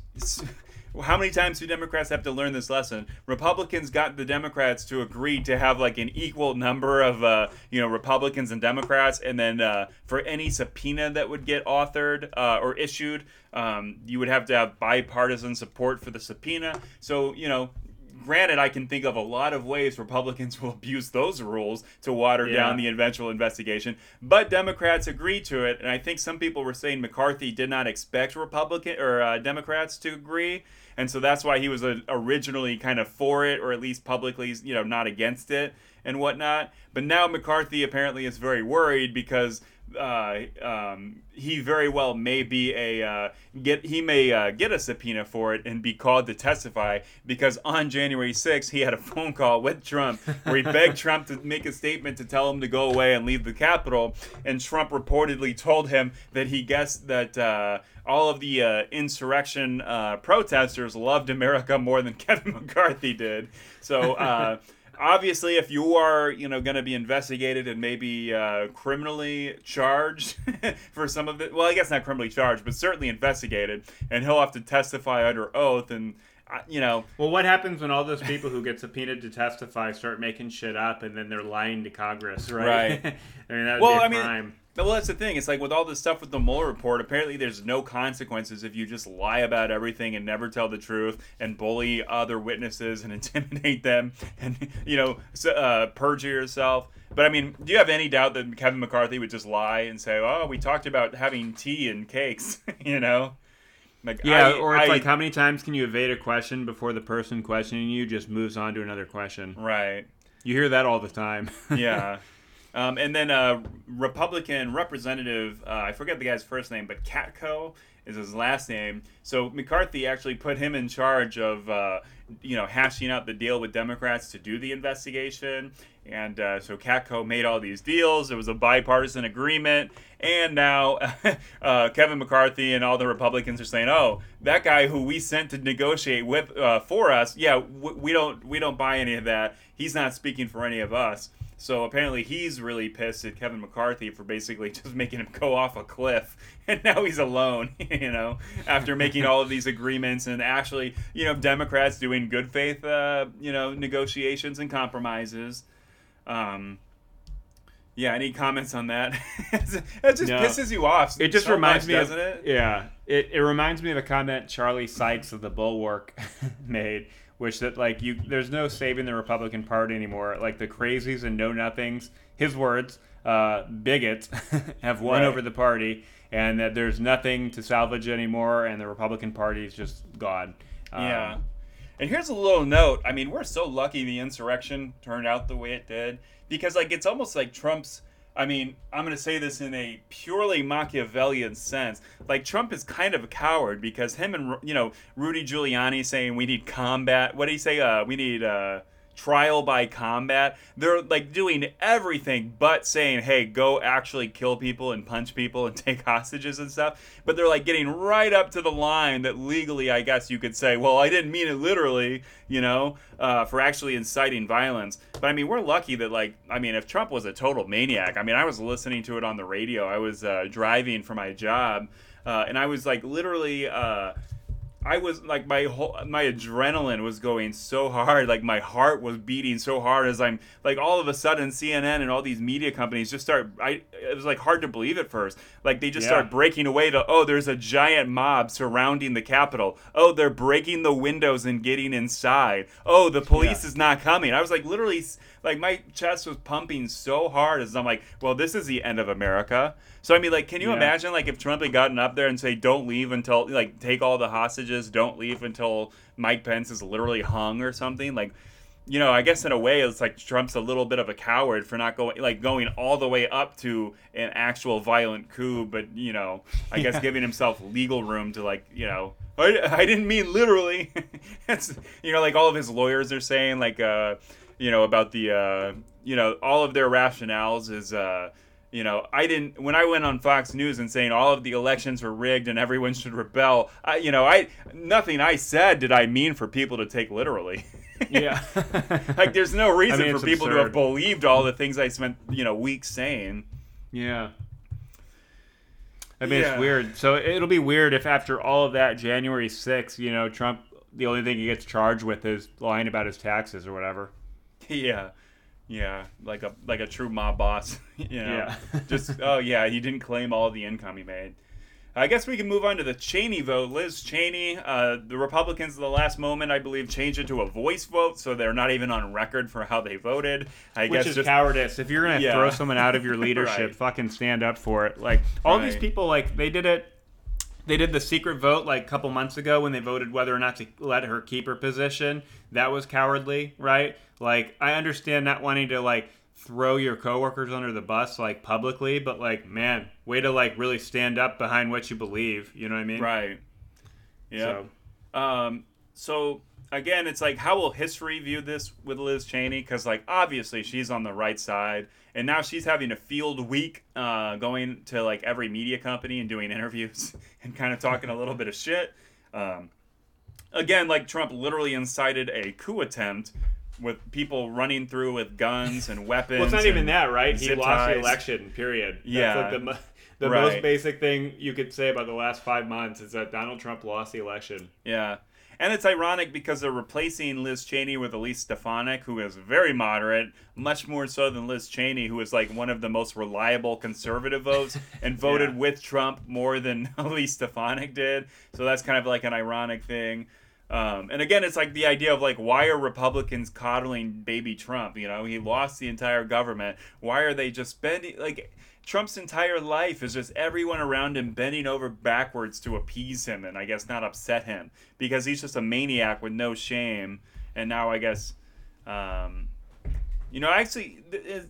How many times do Democrats have to learn this lesson? Republicans got the Democrats to agree to have like an equal number of uh, you know, Republicans and Democrats, and then uh, for any subpoena that would get authored uh, or issued, um, you would have to have bipartisan support for the subpoena. So, you know, granted, I can think of a lot of ways Republicans will abuse those rules to water yeah. down the eventual investigation, but Democrats agreed to it, and I think some people were saying McCarthy did not expect Republican or uh, Democrats to agree, and so that's why he was uh, originally kind of for it, or at least publicly, you know, not against it and whatnot. But now McCarthy apparently is very worried because uh, um, he very well may be a uh, get he may uh, get a subpoena for it and be called to testify, because on January sixth he had a phone call with Trump where he begged Trump to make a statement to tell him to go away and leave the Capitol, and Trump reportedly told him that he guessed that uh, all of the uh, insurrection uh, protesters loved America more than Kevin McCarthy did. So uh obviously, if you are, you know, going to be investigated and maybe uh, criminally charged for some of it, well, I guess not criminally charged, but certainly investigated, and he'll have to testify under oath, and, uh, you know. Well, what happens when all those people who get subpoenaed to testify start making shit up, and then they're lying to Congress, right? Right. I mean, that would well, be a I crime. Mean, Well, that's the thing. It's like with all this stuff with the Mueller report, apparently there's no consequences if you just lie about everything and never tell the truth and bully other witnesses and intimidate them and, you know, uh, perjure yourself. But, I mean, do you have any doubt that Kevin McCarthy would just lie and say, oh, we talked about having tea and cakes, you know? Like, yeah, I, or it's I, like how many times can you evade a question before the person questioning you just moves on to another question? Right. You hear that all the time. Yeah. Um, and then uh, Republican representative, uh, I forget the guy's first name, but Katko is his last name. So McCarthy actually put him in charge of, uh, you know, hashing out the deal with Democrats to do the investigation. And uh, so Katko made all these deals. It was a bipartisan agreement. And now uh, Kevin McCarthy and all the Republicans are saying, oh, that guy who we sent to negotiate with uh, for us, yeah, w- we don't we don't buy any of that. He's not speaking for any of us. So apparently he's really pissed at Kevin McCarthy for basically just making him go off a cliff. And now he's alone, you know, after making all of these agreements and actually, you know, Democrats doing good faith, uh, you know, negotiations and compromises. Um, yeah, any comments on that? That just no. pisses you off. It just so reminds much, me, doesn't of, it? Yeah, it, it reminds me of a comment Charlie Sykes of The Bulwark made. Which that like you, there's no saving the Republican Party anymore. Like the crazies and know nothings, his words, uh, bigots, have won right. over the party, and that there's nothing to salvage anymore, and the Republican Party is just gone. Um, yeah. And here's a little note. I mean, we're so lucky the insurrection turned out the way it did, because like it's almost like Trump's. I mean, I'm going to say this in a purely Machiavellian sense. Like, Trump is kind of a coward because him and, you know, Rudy Giuliani saying we need combat. What do you say? Uh, we need uh, trial by combat. They're, like, doing everything but saying, hey, go actually kill people and punch people and take hostages and stuff. But they're, like, getting right up to the line that legally, I guess you could say, well, I didn't mean it literally, you know, uh, for actually inciting violence. But, I mean, we're lucky that, like, I mean, if Trump was a total maniac, I mean, I was listening to it on the radio. I was uh, driving for my job, uh, and I was, like, literally, uh, I was, like, my whole, my adrenaline was going so hard. Like, my heart was beating so hard as I'm, like, all of a sudden, C N N and all these media companies just start, I it was, like, hard to believe at first. Like, they just yeah. start breaking away to, oh, there's a giant mob surrounding the Capitol. Oh, they're breaking the windows and getting inside. Oh, the police yeah. is not coming. I was, like, literally, like, my chest was pumping so hard as I'm like, well, this is the end of America. So, I mean, like, can you yeah. imagine, like, if Trump had gotten up there and say, don't leave until, like, take all the hostages, don't leave until Mike Pence is literally hung or something? Like, you know, I guess in a way it's like Trump's a little bit of a coward for not going, like, going all the way up to an actual violent coup, but, you know, I guess yeah. giving himself legal room to, like, you know, I, I didn't mean literally. It's, you know, like, all of his lawyers are saying, like, uh, you know, about the, uh, you know, all of their rationales is, uh, you know, I didn't, when I went on Fox News and saying all of the elections were rigged and everyone should rebel, I, you know, I, nothing I said did I mean for people to take literally. Yeah. Like, there's no reason I mean, for people absurd. to have believed all the things I spent, you know, weeks saying. Yeah. I mean, yeah. it's weird. So it'll be weird if after all of that January sixth, you know, Trump the only thing he gets charged with is lying about his taxes or whatever. Yeah. Yeah, like a like a true mob boss, you know. Yeah. Just oh yeah, he didn't claim all the income he made. I guess we can move on to the Cheney vote. Liz Cheney, uh, the Republicans at the last moment, I believe, changed it to a voice vote, so they're not even on record for how they voted. I Which guess is just, cowardice. If you're gonna yeah. throw someone out of your leadership, right. fucking stand up for it. Like all right. these people, like they did it. They did the secret vote like a couple months ago when they voted whether or not to let her keep her position. That was cowardly, right? Like, I understand not wanting to, like, throw your coworkers under the bus, like, publicly. But, like, man, way to, like, really stand up behind what you believe. You know what I mean? Right. Yeah. So, um, so again, it's like, how will history view this with Liz Cheney? Because, like, obviously she's on the right side. And now she's having a field week uh, going to, like, every media company and doing interviews and kind of talking a little bit of shit. Um, again, like, Trump literally incited a coup attempt with people running through with guns and weapons. Well, it's not even that, right? He lost ties. the election, period. That's yeah. like the mo- the right. most basic thing you could say about the last five months is that Donald Trump lost the election. Yeah. And it's ironic because they're replacing Liz Cheney with Elise Stefanik, who is very moderate, much more so than Liz Cheney, who is like one of the most reliable conservative votes and voted yeah. with Trump more than Elise Stefanik did. So that's kind of like an ironic thing. Um, and again, it's like the idea of like, why are Republicans coddling baby Trump? You know, he lost the entire government. Why are they just bending? Like Trump's entire life is just everyone around him bending over backwards to appease him and I guess not upset him because he's just a maniac with no shame. And now I guess, um, you know, actually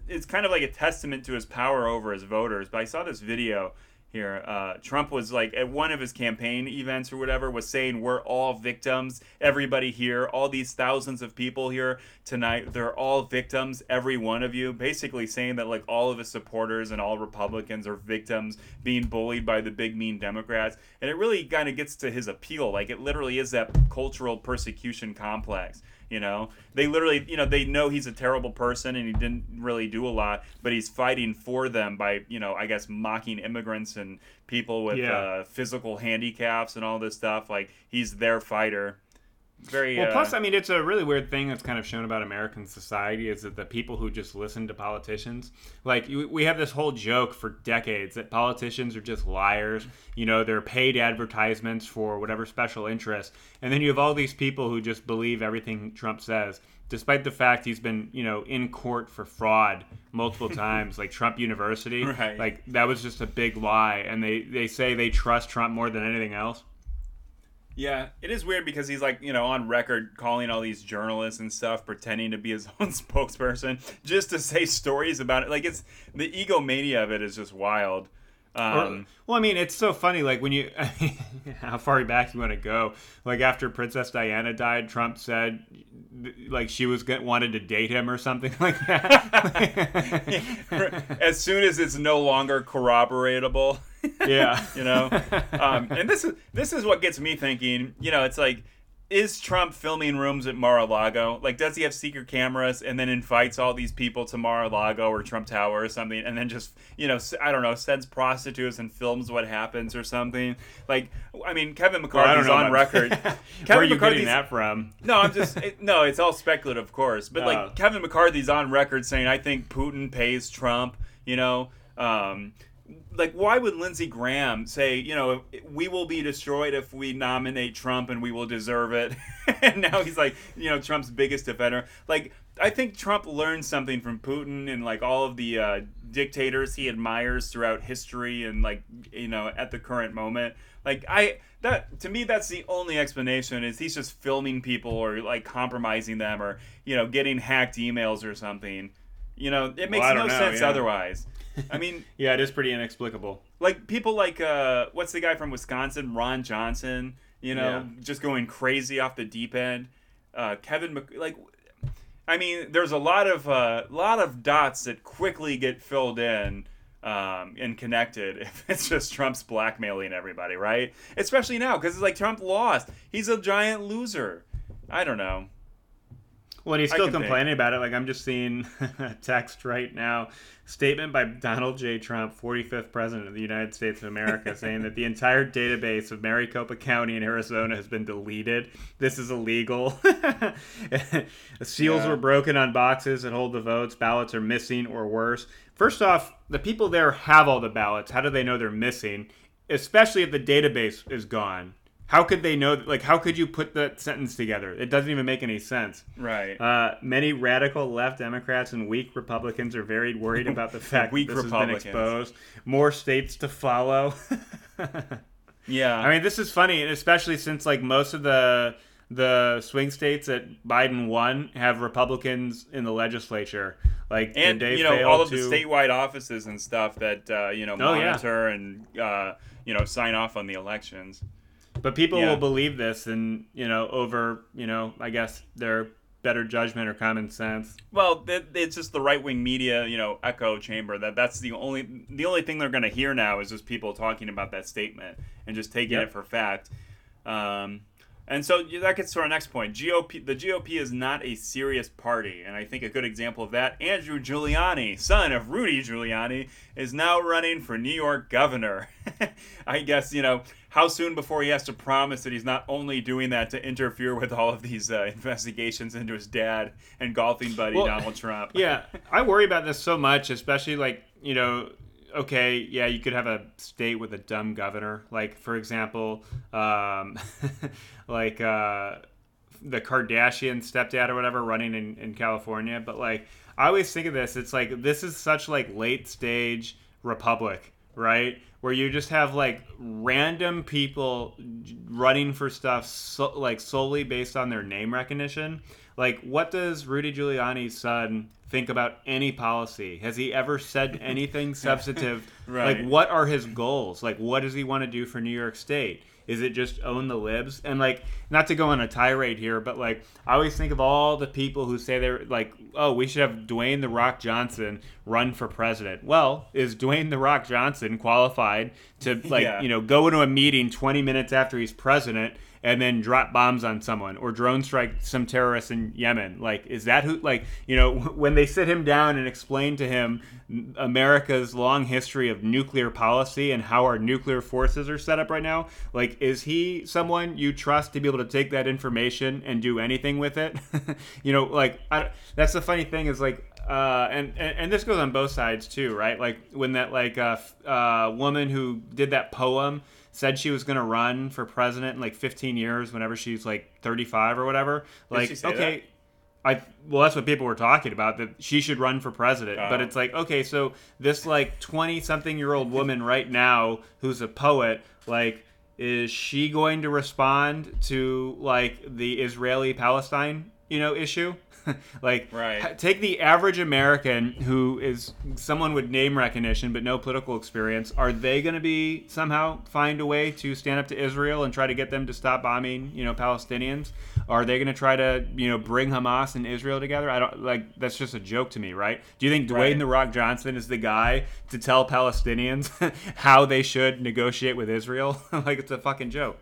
it's kind of like a testament to his power over his voters. But I saw this video here. Uh, Trump was like at one of his campaign events or whatever was saying, we're all victims. Everybody here, all these thousands of people here tonight, they're all victims. Every one of you, basically saying that like all of his supporters and all Republicans are victims being bullied by the big mean Democrats. And it really kind of gets to his appeal. Like it literally is that cultural persecution complex. You know, they literally, you know, they know he's a terrible person and he didn't really do a lot, but he's fighting for them by, you know, I guess mocking immigrants and people with yeah. uh, physical handicaps and all this stuff. Like he's their fighter. Very well. Uh, plus, I mean, it's a really weird thing that's kind of shown about American society is that the people who just listen to politicians, like you, we have this whole joke for decades that politicians are just liars. You know, they're paid advertisements for whatever special interest. And then you have all these people who just believe everything Trump says, despite the fact he's been, you know, in court for fraud multiple times, like Trump University. Right. Like that was just a big lie. And they, they say they trust Trump more than anything else. Yeah, it is weird because he's like, you know, on record calling all these journalists and stuff, pretending to be his own spokesperson just to say stories about it. Like it's the egomania of it is just wild. Um, or, well, I mean, it's so funny. Like when you, I mean, how far back you want to go? Like after Princess Diana died, Trump said, like she was get, wanted to date him or something like that. As soon as it's no longer corroboratable. Yeah. You know, um, and this is this is what gets me thinking. You know, it's like, is Trump filming rooms at Mar-a-Lago? Like, does he have secret cameras and then invites all these people to Mar-a-Lago or Trump Tower or something and then just, you know, I don't know, sends prostitutes and films what happens or something? Like, I mean, Kevin McCarthy's well, on record. Kevin Where are you McCarthy's, getting that from? No, I'm just, it, no, it's all speculative, of course. But, oh. like, Kevin McCarthy's on record saying, I think Putin pays Trump, you know, um... Like, why would Lindsey Graham say, you know, we will be destroyed if we nominate Trump and we will deserve it? And now he's like, you know, Trump's biggest defender. Like, I think Trump learned something from Putin and like all of the uh, dictators he admires throughout history and like, you know, at the current moment. Like, I that to me, that's the only explanation is he's just filming people or like compromising them or, you know, getting hacked emails or something. You know, it makes well, no know, sense yeah. otherwise. I mean, yeah, it is pretty inexplicable. Like people like uh, what's the guy from Wisconsin, Ron Johnson? You know, yeah. just going crazy off the deep end. Uh, Kevin, Mc- like, I mean, there's a lot of uh, lot of dots that quickly get filled in um, and connected if it's just Trump's blackmailing everybody, right? Especially now because it's like Trump lost. He's a giant loser. I don't know. Well, he's still complaining about it. Like, I'm just seeing a text right now. Statement by Donald J. Trump, forty-fifth president of the United States of America, saying that the entire database of Maricopa County in Arizona has been deleted. This is illegal. Seals yeah. were broken on boxes that hold the votes. Ballots are missing or worse. First off, the people there have all the ballots. How do they know they're missing? Especially if the database is gone. How could they know? Like, how could you put that sentence together? It doesn't even make any sense. Right. Uh, many radical left Democrats and weak Republicans are very worried about the fact that this has been exposed. More states to follow. Yeah. I mean, this is funny, especially since, like, most of the the swing states that Biden won have Republicans in the legislature. Like, and, you know, all of to... the statewide offices and stuff that, uh, you know, monitor oh, yeah. and, uh, you know, sign off on the elections. But people yeah. will believe this and, you know, over, you know, I guess their better judgment or common sense. Well, it's just the right-wing media, you know, echo chamber. That That's the only the only thing they're going to hear now is just people talking about that statement and just taking yep. it for fact. Um, and so that gets to our next point. G O P, the G O P is not a serious party. And I think a good example of that, Andrew Giuliani, son of Rudy Giuliani, is now running for New York governor. I guess, you know... How soon before he has to promise that he's not only doing that to interfere with all of these uh, investigations into his dad and golfing buddy well, Donald Trump. Yeah, I worry about this so much, especially like, you know, okay, yeah, you could have a state with a dumb governor. Like, for example, um, like uh, the Kardashian stepdad or whatever running in, in California. But like, I always think of this. It's like, this is such like late stage republic, right? Where you just have like random people running for stuff so, like solely based on their name recognition. Like, what does Rudy Giuliani's son think about any policy? Has he ever said anything substantive? Right. Like, what are his goals? Like, what does he want to do for New York State? Is it just own the libs? And like, not to go on a tirade here, but like, I always think of all the people who say they're like, oh, we should have Dwayne The Rock Johnson run for president. Well, is Dwayne The Rock Johnson qualified to like, yeah. you know, go into a meeting twenty minutes after he's president and then drop bombs on someone or drone strike some terrorists in Yemen? Like, is that who, like, you know, when they sit him down and explain to him America's long history of nuclear policy and how our nuclear forces are set up right now, like, is he someone you trust to be able to take that information and do anything with it? You know, like, I, that's the funny thing is like, Uh, and, and, and this goes on both sides too, right? Like when that like uh, uh, woman who did that poem said she was going to run for president in like fifteen years whenever she's like thirty-five or whatever. Like, did she say okay, that? I, well, that's what people were talking about, that she should run for president. Oh. But it's like, okay, so this like twenty something year old woman right now who's a poet, like, is she going to respond to like the Israeli Palestine, you know, issue? Like, right. Take the average American who is someone with name recognition but no political experience. Are they going to be somehow find a way to stand up to Israel and try to get them to stop bombing, you know, Palestinians? Are they going to try to, you know, bring Hamas and Israel together? I don't like that's just a joke to me, right? Do you think Dwayne right. The Rock Johnson is the guy to tell Palestinians how they should negotiate with Israel? Like, it's a fucking joke.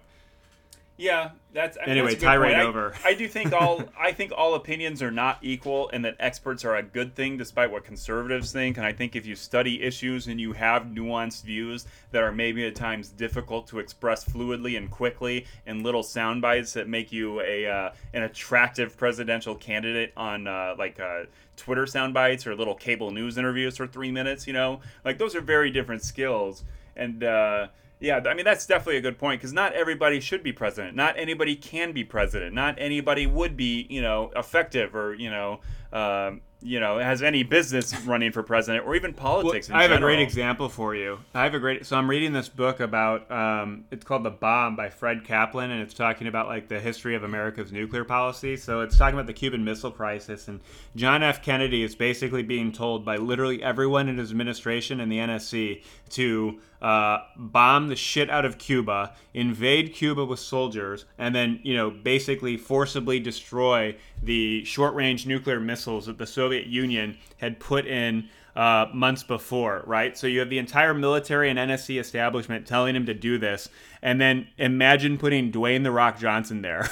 Yeah, that's I mean, anyway. That's a good tirade point. over. I, I do think all I think all opinions are not equal, and that experts are a good thing, despite what conservatives think. And I think if you study issues and you have nuanced views that are maybe at times difficult to express fluidly and quickly, and little sound bites that make you a uh, an attractive presidential candidate on uh, like uh, Twitter sound bites or little cable news interviews for three minutes, you know, like those are very different skills. And uh, yeah, I mean, that's definitely a good point, because not everybody should be president. Not anybody can be president. Not anybody would be, you know, effective or, you know, um, you know, has any business running for president or even politics well, in I have general. a great example for you. I have a great. So I'm reading this book about um, it's called The Bomb by Fred Kaplan, and it's talking about like the history of America's nuclear policy. So it's talking about the Cuban Missile Crisis, and John F. Kennedy is basically being told by literally everyone in his administration and the N S C to Uh, bomb the shit out of Cuba, invade Cuba with soldiers, and then, you know, basically forcibly destroy the short-range nuclear missiles that the Soviet Union had put in uh, months before, right? So you have the entire military and N S C establishment telling him to do this. And then imagine putting Dwayne "The Rock" Johnson there,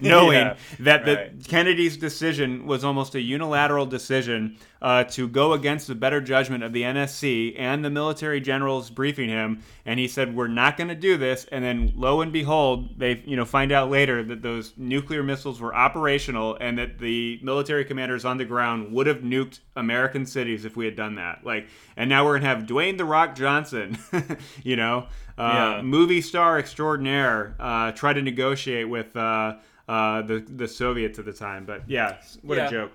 knowing yeah, that right. the Kennedy's decision was almost a unilateral decision uh, to go against the better judgment of the N S C and the military generals briefing him. And he said, we're not going to do this. And then lo and behold, they you know find out later that those nuclear missiles were operational and that the military commanders on the ground would have nuked American cities if we had done that. Like, and now we're going to have Dwayne "The Rock" Johnson, you know. Uh, yeah. movie star extraordinaire uh, try to negotiate with uh, uh, the the Soviets at the time. But yeah, what yeah. a joke.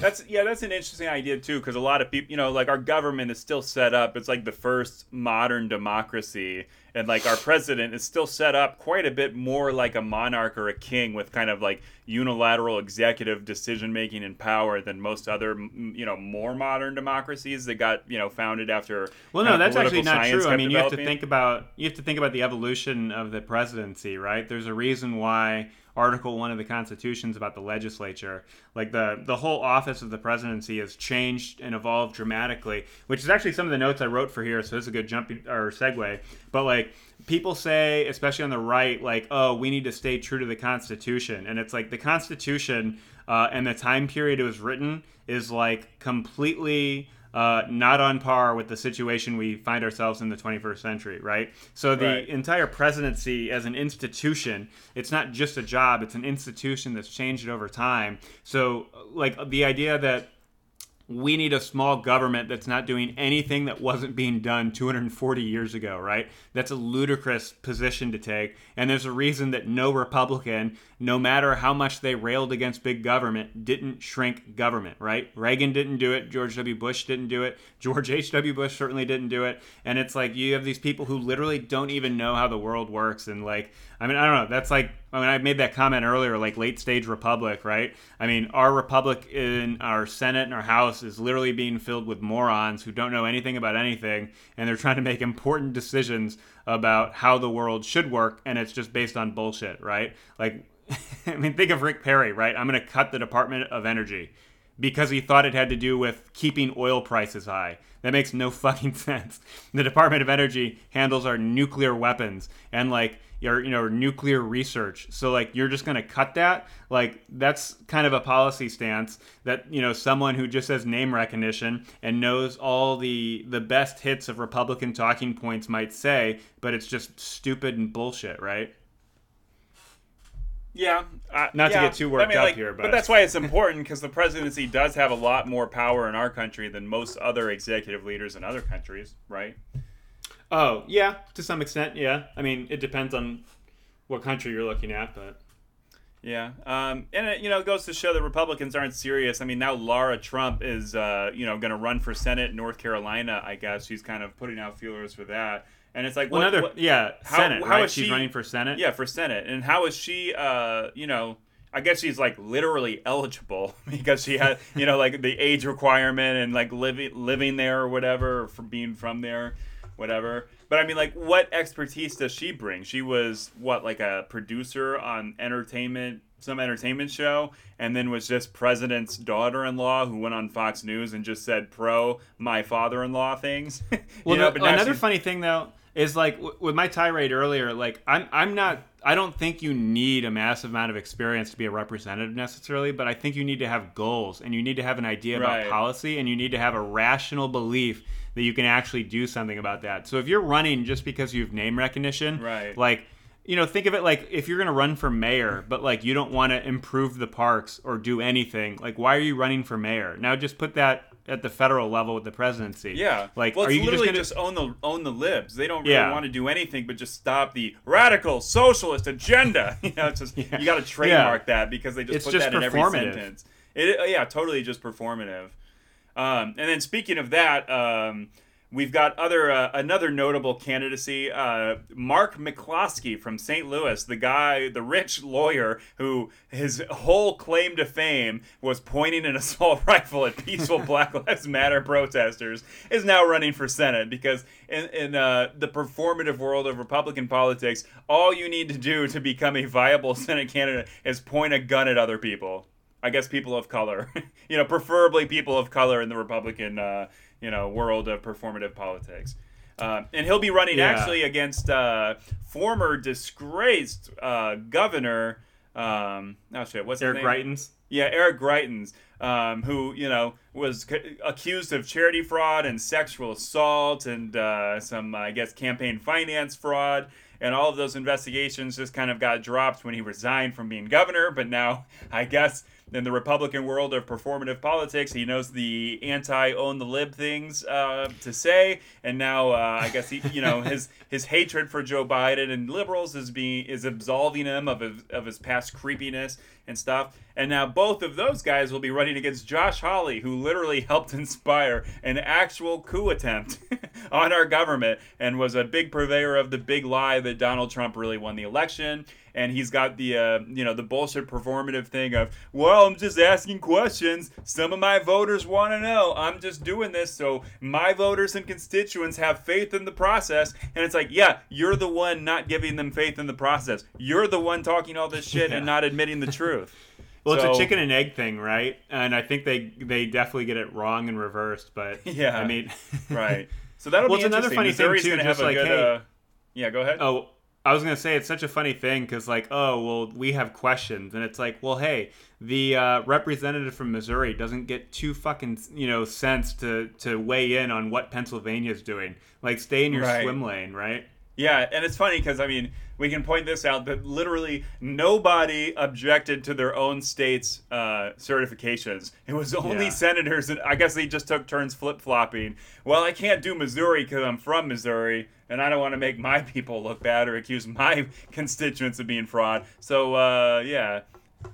That's yeah, that's an interesting idea too, because a lot of people, you know, like our government is still set up. It's like the first modern democracy, and like our president is still set up quite a bit more like a monarch or a king with kind of like unilateral executive decision making and power than most other, you know, more modern democracies that got you know founded after. Well, no, that's actually not true. I mean, you have to think about you have to think about the evolution of the presidency, right? There's a reason why Article one of the Constitution's about the legislature. Like the, the whole office of the presidency has changed and evolved dramatically, which is actually some of the notes I wrote for here. So this is a good jump or segue. But like people say, especially on the right, like, oh, we need to stay true to the Constitution. And it's like the Constitution uh, and the time period it was written is like completely uh, not on par with the situation we find ourselves in the twenty-first century, right? So the right. entire presidency as an institution, it's not just a job, it's an institution that's changed over time. So like the idea that we need a small government that's not doing anything that wasn't being done two hundred forty years ago, right? That's a ludicrous position to take. And there's a reason that no Republican, no matter how much they railed against big government, didn't shrink government, right? Reagan didn't do it. George W. Bush didn't do it. George H W. Bush certainly didn't do it. And it's like you have these people who literally don't even know how the world works. And like, I mean, I don't know. That's like, I mean, I made that comment earlier, like late stage republic, right? I mean, our republic in our Senate and our House is literally being filled with morons who don't know anything about anything. And they're trying to make important decisions about how the world should work. And it's just based on bullshit, right? Like, I mean, think of Rick Perry, right? I'm going to cut the Department of Energy because he thought it had to do with keeping oil prices high. That makes no fucking sense. The Department of Energy handles our nuclear weapons and like, your, you know, nuclear research. So like, you're just going to cut that. Like, that's kind of a policy stance that, you know, someone who just has name recognition and knows all the, the best hits of Republican talking points might say, but it's just stupid and bullshit, right? Yeah. Uh, Not yeah. to get too worked I mean, like, up here. But. but that's why it's important, because the presidency does have a lot more power in our country than most other executive leaders in other countries, right? Oh, yeah, to some extent, yeah. I mean, it depends on what country you're looking at, but... Yeah, um, and it, you know, it goes to show that Republicans aren't serious. I mean, now Lara Trump is, uh, you know, going to run for Senate in North Carolina, I guess. She's kind of putting out feelers for that. And it's like, well, what, another, what, yeah, how, Senate, how right? Is She's she, running for Senate? Yeah, for Senate. And how is she, uh, you know, I guess she's like literally eligible because she has, you know, like the age requirement and like living living there or whatever, or from being from there, whatever. But I mean, like, what expertise does she bring? She was, what, like a producer on entertainment, some entertainment show, and then was just president's daughter-in-law who went on Fox News and just said pro my father-in-law things. Well, you know, no, another she... funny thing, though, is like w- with my tirade earlier, like I'm I'm not, I don't think you need a massive amount of experience to be a representative necessarily, but I think you need to have goals and you need to have an idea right. about policy and you need to have a rational belief that you can actually do something about that. So if you're running just because you have name recognition, right. like, you know, think of it like if you're going to run for mayor, but like you don't want to improve the parks or do anything, like why are you running for mayor? Now just put that at the federal level with the presidency. Yeah. Like, well, are you literally just, gonna... just own the own the libs. They don't really yeah. want to do anything but just stop the radical socialist agenda. You know, it's just, yeah. you got to trademark yeah. that because they just it's put just that in every sentence. It, yeah, totally just performative. Um, and then speaking of that, um, we've got other uh, another notable candidacy, uh, Mark McCloskey from Saint Louis, the guy, the rich lawyer who his whole claim to fame was pointing an assault rifle at peaceful Black Lives Matter protesters, is now running for Senate because in, in uh, the performative world of Republican politics, all you need to do to become a viable Senate candidate is point a gun at other people. I guess people of color you know, preferably people of color in the Republican, uh, you know, world of performative politics. Uh, and he'll be running yeah. actually against uh, former disgraced uh, governor. Um, oh shit, what's Eric his name? Eric Greitens. Yeah, Eric Greitens, um, who, you know, was c- accused of charity fraud and sexual assault and uh, some, I guess, campaign finance fraud. And all of those investigations just kind of got dropped when he resigned from being governor. But now, I guess, in the Republican world of performative politics, he knows the anti-own the lib things uh, to say. And now, uh, I guess, he, you know, his his hatred for Joe Biden and liberals is being is absolving him of his, of his past creepiness and stuff. And now both of those guys will be running against Josh Hawley, who literally helped inspire an actual coup attempt on our government and was a big purveyor of the big lie that Donald Trump really won the election. And he's got the, uh, you know, the bullshit performative thing of, well, I'm just asking questions. Some of my voters want to know. I'm just doing this so my voters and constituents have faith in the process. And it's like, yeah, you're the one not giving them faith in the process. You're the one talking all this shit yeah. and not admitting the truth. Well, so, it's a chicken and egg thing, right? And I think they they definitely get it wrong and reversed. But yeah, I mean, right. So that'll well, be another funny Missouri's thing too. Just like, good, hey, uh, yeah, go ahead. Oh, I was gonna say it's such a funny thing because like, oh, well, we have questions, and it's like, well, hey, the uh, representative from Missouri doesn't get two fucking you know cents to to weigh in on what Pennsylvania's doing. Like, stay in your right. swim lane, right? Yeah, and it's funny because, I mean, we can point this out, that literally nobody objected to their own state's uh, certifications. It was only yeah. senators, and I guess they just took turns flip-flopping. Well, I can't do Missouri because I'm from Missouri, and I don't want to make my people look bad or accuse my constituents of being fraud. So, uh, yeah.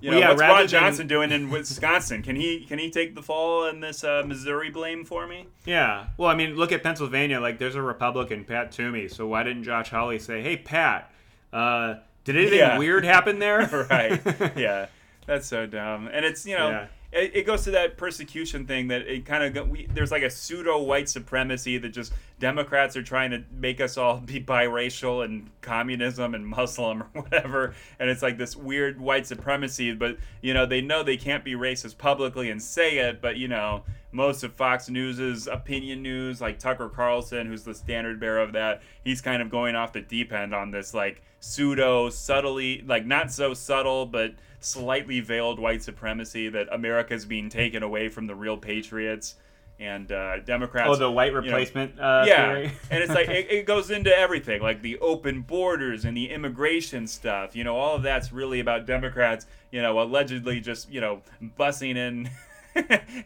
You know, well, yeah, what's Ron Johnson than... doing in Wisconsin? Can he can he take the fall in this uh, Missouri blame for me? Yeah. Well, I mean, look at Pennsylvania. Like, there's a Republican, Pat Toomey. So why didn't Josh Hawley say, hey, Pat, uh, did anything yeah. weird happen there? Right. Yeah. That's so dumb. And it's, you know, yeah. it, it goes to that persecution thing that it kind of, we, there's like a pseudo white supremacy that just Democrats are trying to make us all be biracial and communism and Muslim or whatever. And it's like this weird white supremacy, but, you know, they know they can't be racist publicly and say it. But, you know, most of Fox News's opinion news, like Tucker Carlson, who's the standard bearer of that, he's kind of going off the deep end on this, like, pseudo subtly, like not so subtle, but slightly veiled white supremacy that America's being taken away from the real patriots. And uh, Democrats. Oh, the white replacement you know, uh, yeah. theory. And it's like it, it goes into everything, like the open borders and the immigration stuff. You know, all of that's really about Democrats, you know, allegedly just, you know, bussing in,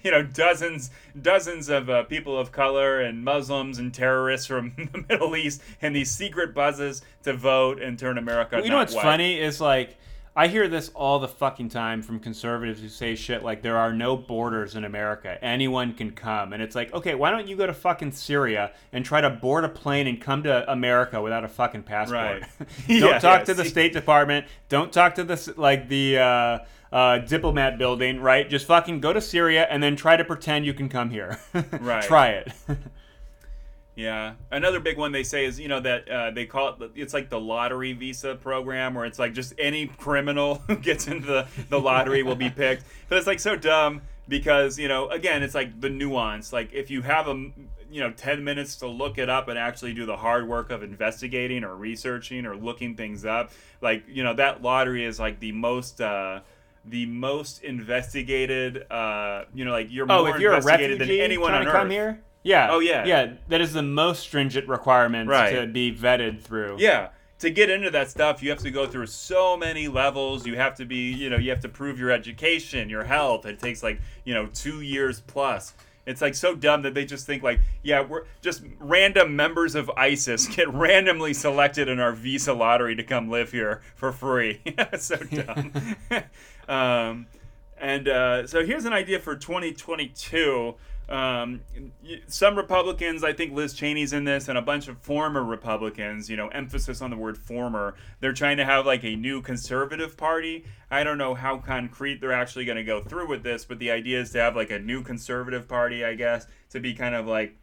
you know, dozens, dozens of uh, people of color and Muslims and terrorists from the Middle East in these secret buses to vote and turn America well, you not know what's white. Funny is like, I hear this all the fucking time from conservatives who say shit like there are no borders in America. Anyone can come. And it's like, okay, why don't you go to fucking Syria and try to board a plane and come to America without a fucking passport? Right. Don't yeah, talk yeah, to see? the State Department. Don't talk to the, like, the uh, uh, diplomat building, right? Just fucking go to Syria and then try to pretend you can come here. Right. Try it. Yeah. Another big one they say is, you know, that uh, they call it, it's like the lottery visa program where it's like just any criminal who gets into the, the lottery will be picked. But it's like so dumb because, you know, again, it's like the nuance. Like if you have, a, you know, ten minutes to look it up and actually do the hard work of investigating or researching or looking things up, like, you know, that lottery is like the most... Uh, the most investigated, uh, you know, like you're oh, more if you're investigated a refugee than anyone on earth. Come here? Yeah. Oh, yeah. Yeah. That is the most stringent requirement right. to be vetted through. Yeah. To get into that stuff, you have to go through so many levels. You have to be, you know, you have to prove your education, your health. It takes like, you know, two years plus. It's like so dumb that they just think like, yeah, we're just random members of ISIS get randomly selected in our visa lottery to come live here for free. So dumb. um, and uh, so here's an idea for twenty twenty-two. Um, some Republicans, I think Liz Cheney's in this, and a bunch of former Republicans, you know, emphasis on the word former. They're trying to have like a new conservative party. I don't know how concrete they're actually going to go through with this, but the idea is to have like a new conservative party, I guess, to be kind of like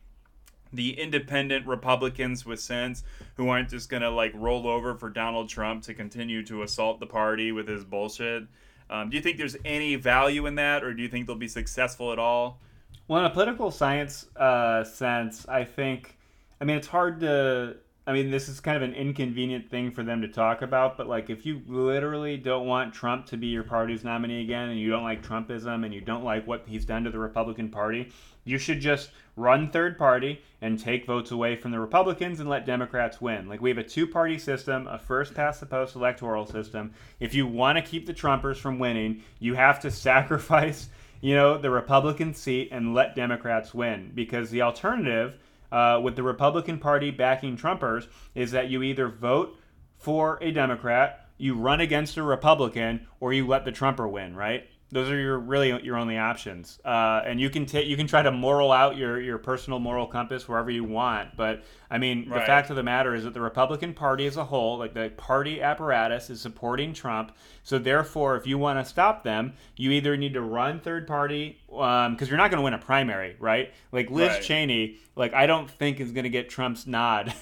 the independent Republicans with sense who aren't just going to like roll over for Donald Trump to continue to assault the party with his bullshit. Um, do you think there's any value in that, or do you think they'll be successful at all? Well, in a political science uh, sense, I think, I mean, it's hard to, I mean, this is kind of an inconvenient thing for them to talk about, but like if you literally don't want Trump to be your party's nominee again, and you don't like Trumpism, and you don't like what he's done to the Republican Party, you should just run third party and take votes away from the Republicans and let Democrats win. Like, we have a two-party system, a first-past-the-post electoral system. If you want to keep the Trumpers from winning, you have to sacrifice, you know, the Republican seat and let Democrats win. Because the alternative, uh, with the Republican Party backing Trumpers, is that you either vote for a Democrat, you run against a Republican, or you let the Trumper win, right? Those are your really your only options, uh, and you can take you can try to moral out your, your personal moral compass wherever you want. But I mean, right. The fact of the matter is that the Republican Party as a whole, like the party apparatus, is supporting Trump. So therefore, if you want to stop them, you either need to run third party because um, you're not going to win a primary, right? Like Liz right. Cheney, like I don't think is going to get Trump's nod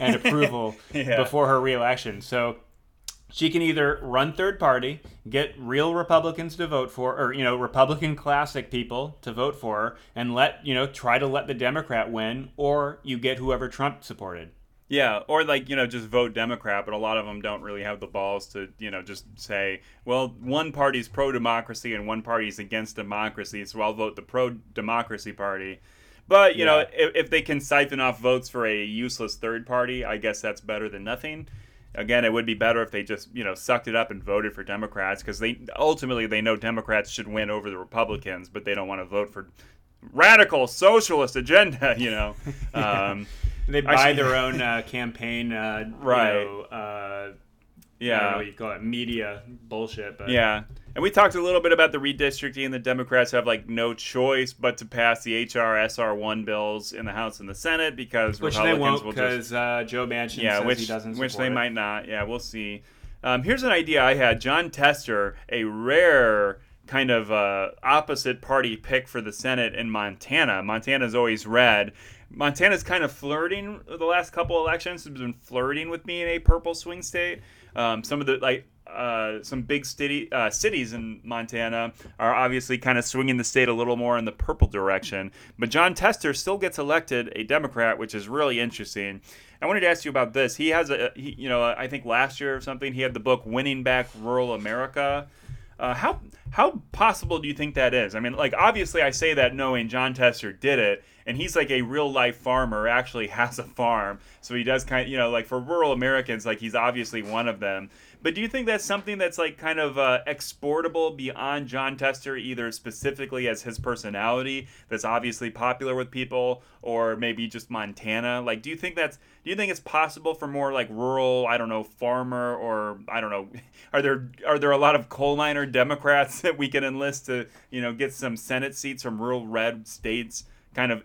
and approval yeah. before her reelection. So. She can either run third party, get real Republicans to vote for, or, you know, Republican classic people to vote for her, and let, you know, try to let the Democrat win, or you get whoever Trump supported. Yeah, or like, you know, just vote Democrat, but a lot of them don't really have the balls to, you know, just say, well, one party's pro-democracy and one party's against democracy, so I'll vote the pro-democracy party. But, you yeah. know, if, if they can siphon off votes for a useless third party, I guess that's better than nothing. Again, it would be better if they just, you know, sucked it up and voted for Democrats, because they ultimately they know Democrats should win over the Republicans, but they don't want to vote for radical socialist agenda, you know. Um, they buy I, their own uh, campaign, uh, right? You know, uh, yeah, I don't know what you call it, media bullshit. But. Yeah, and we talked a little bit about the redistricting. The Democrats have like no choice but to pass the H R S R one bills in the House and the Senate because which Republicans they won't will because uh, Joe Manchin yeah, says which, he doesn't support which they it. Might not. Yeah, we'll see. Um, here's an idea I had: John Tester, a rare kind of uh, opposite party pick for the Senate in Montana. Montana's always red. Montana's kind of flirting the last couple elections. Has been flirting with being a purple swing state. Um, some of the like uh, some big city uh, cities in Montana are obviously kind of swinging the state a little more in the purple direction. But John Tester still gets elected a Democrat, which is really interesting. I wanted to ask you about this. He has a he, you know I think last year or something he had the book Winning Back Rural America. Uh, how how possible do you think that is? I mean, like, obviously I say that knowing John Tester did it, and he's like a real-life farmer, actually has a farm, so he does kind of, you know, like for rural Americans, like he's obviously one of them. But do you think that's something that's like kind of uh, exportable beyond John Tester, either specifically as his personality that's obviously popular with people, or maybe just Montana? Like, do you think that's do you think it's possible for more like rural, I don't know, farmer or I don't know, are there are there a lot of coal miner Democrats that we can enlist to, you know, get some Senate seats from rural red states, kind of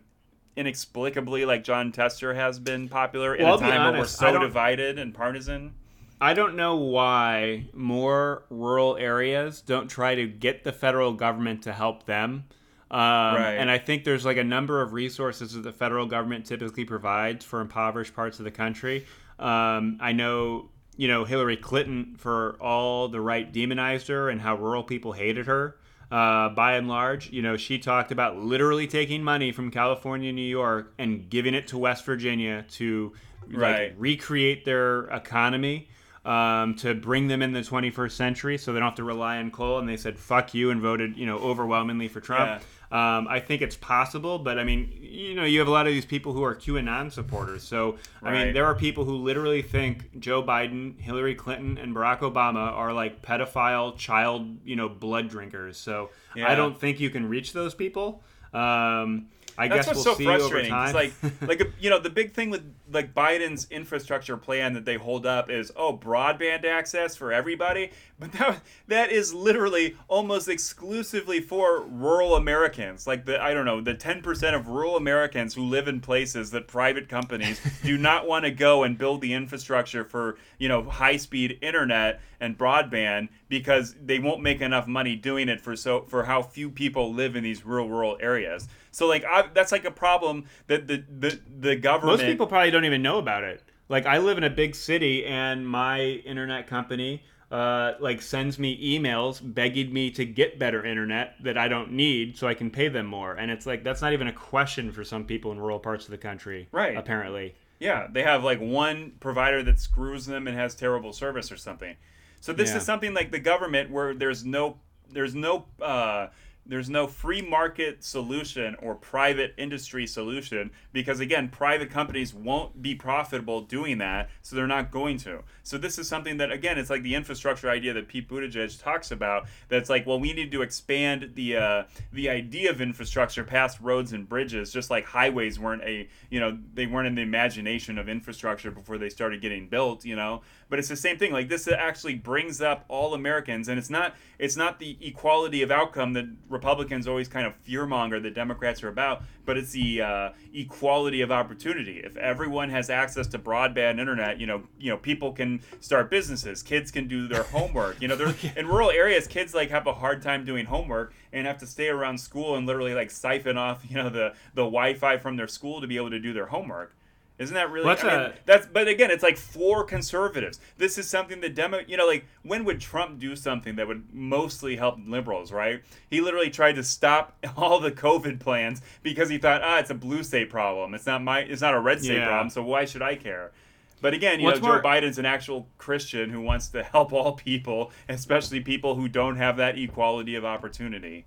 inexplicably like John Tester has been popular in well, a time honest, where we're so divided and partisan? I don't know why more rural areas don't try to get the federal government to help them. Um, right. And I think there's like a number of resources that the federal government typically provides for impoverished parts of the country. Um, I know, you know, Hillary Clinton, for all the right demonized her and how rural people hated her. Uh, by and large, you know, she talked about literally taking money from California, New York, and giving it to West Virginia to right. like, recreate their economy. Um, to bring them in the twenty-first century so they don't have to rely on coal. And they said, fuck you, and voted, you know, overwhelmingly for Trump. Yeah. Um, I think it's possible, but I mean, you know, you have a lot of these people who are QAnon supporters. So, right. I mean, there are people who literally think Joe Biden, Hillary Clinton, and Barack Obama are like pedophile child, you know, blood drinkers. So yeah. I don't think you can reach those people. Um, I That's guess what's we'll so see frustrating. Over time. It's like, like you know, the big thing with like Biden's infrastructure plan that they hold up is oh, broadband access for everybody, but that that is literally almost exclusively for rural Americans. Like the I don't know, the ten percent of rural Americans who live in places that private companies do not want to go and build the infrastructure for, you know, high-speed internet and broadband because they won't make enough money doing it for so for how few people live in these rural rural areas. So like I, that's like a problem that the, the the government. Most people probably don't even know about it. Like I live in a big city, and my internet company uh, like sends me emails begging me to get better internet that I don't need so I can pay them more. And it's like, that's not even a question for some people in rural parts of the country. Right. Apparently. Yeah. They have like one provider that screws them and has terrible service or something. So this yeah. is something like the government where there's no, there's no, uh, There's no free market solution or private industry solution because, again, private companies won't be profitable doing that, so they're not going to. So this is something that, again, it's like the infrastructure idea that Pete Buttigieg talks about that's like, well, we need to expand the uh, the idea of infrastructure past roads and bridges, just like highways weren't a, you know, they weren't in the imagination of infrastructure before they started getting built, you know. But it's the same thing. Like this actually brings up all Americans, and it's not it's not the equality of outcome that Republicans always kind of fearmonger that Democrats are about, but it's the uh, equality of opportunity. If everyone has access to broadband internet, you know, you know, people can start businesses, kids can do their homework. You know, there's in rural areas, kids like have a hard time doing homework and have to stay around school and literally like siphon off, you know, the the Wi-Fi from their school to be able to do their homework. Isn't that really? What's I mean, that's but again, it's like for conservatives. This is something the demo. You know, like when would Trump do something that would mostly help liberals? Right? He literally tried to stop all the COVID plans because he thought, ah, it's a blue state problem. It's not my. It's not a red state yeah. problem. So why should I care? But again, you What's know, more- Joe Biden's an actual Christian who wants to help all people, especially people who don't have that equality of opportunity.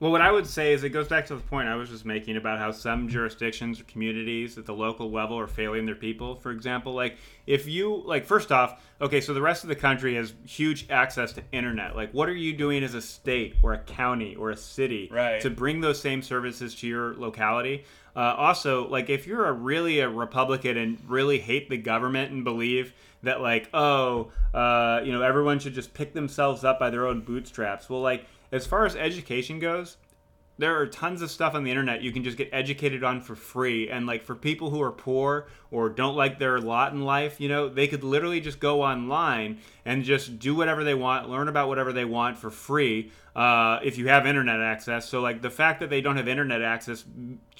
Well, what I would say is it goes back to the point I was just making about how some jurisdictions or communities at the local level are failing their people. For example, like if you like first off, OK, so the rest of the country has huge access to internet. Like, what are you doing as a state or a county or a city right. to bring those same services to your locality? Uh, also, like if you're a really a Republican and really hate the government and believe that like, oh, uh, you know, everyone should just pick themselves up by their own bootstraps. Well, like. As far as education goes, there are tons of stuff on the internet you can just get educated on for free. And like for people who are poor or don't like their lot in life, you know, they could literally just go online and just do whatever they want, learn about whatever they want for free uh, if you have internet access. So like the fact that they don't have internet access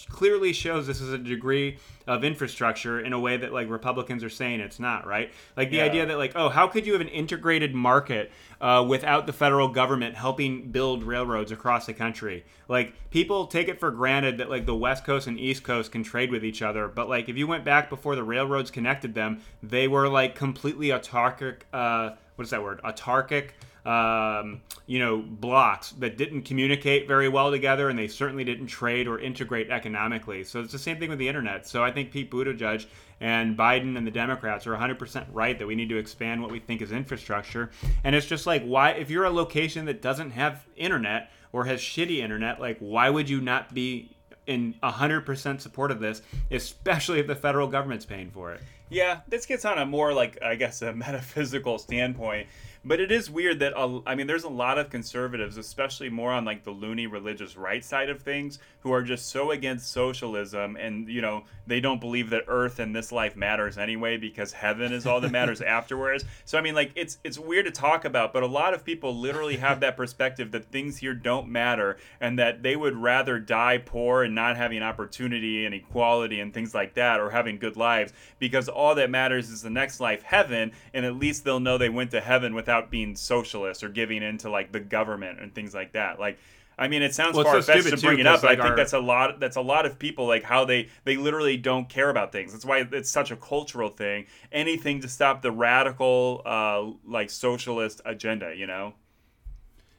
clearly shows this is a degree of infrastructure in a way that like Republicans are saying it's not, right? Like the yeah. idea that like, oh, how could you have an integrated market uh, without the federal government helping build railroads across the country? Like people take it for granted that like the West Coast and East Coast can trade with each other. But like if you went back before the railroads connected them, they were like completely autarkic. Uh, what is that word? Autarkic. Um, you know, blocks that didn't communicate very well together, and they certainly didn't trade or integrate economically. So it's the same thing with the internet. So I think Pete Buttigieg and Biden and the Democrats are one hundred percent right that we need to expand what we think is infrastructure. And it's just like, why, if you're a location that doesn't have internet or has shitty internet, like why would you not be in one hundred percent support of this, especially if the federal government's paying for it? Yeah, this gets on a more like, I guess, a metaphysical standpoint. But it is weird that, uh, I mean, there's a lot of conservatives, especially more on like the loony religious right side of things, who are just so against socialism. And, you know, they don't believe that earth and this life matters anyway, because heaven is all that matters afterwards. So, I mean, like, it's it's weird to talk about. But a lot of people literally have that perspective that things here don't matter and that they would rather die poor and not having opportunity and equality and things like that, or having good lives, because all that matters is the next life, heaven. And at least they'll know they went to heaven without being socialist or giving into like the government and things like that. Like, I mean, it sounds well, far-fetched so to bring too, it up, but like I think our... that's a lot. That's a lot of people, like how they they literally don't care about things. That's why it's such a cultural thing. Anything to stop the radical uh, like socialist agenda, you know.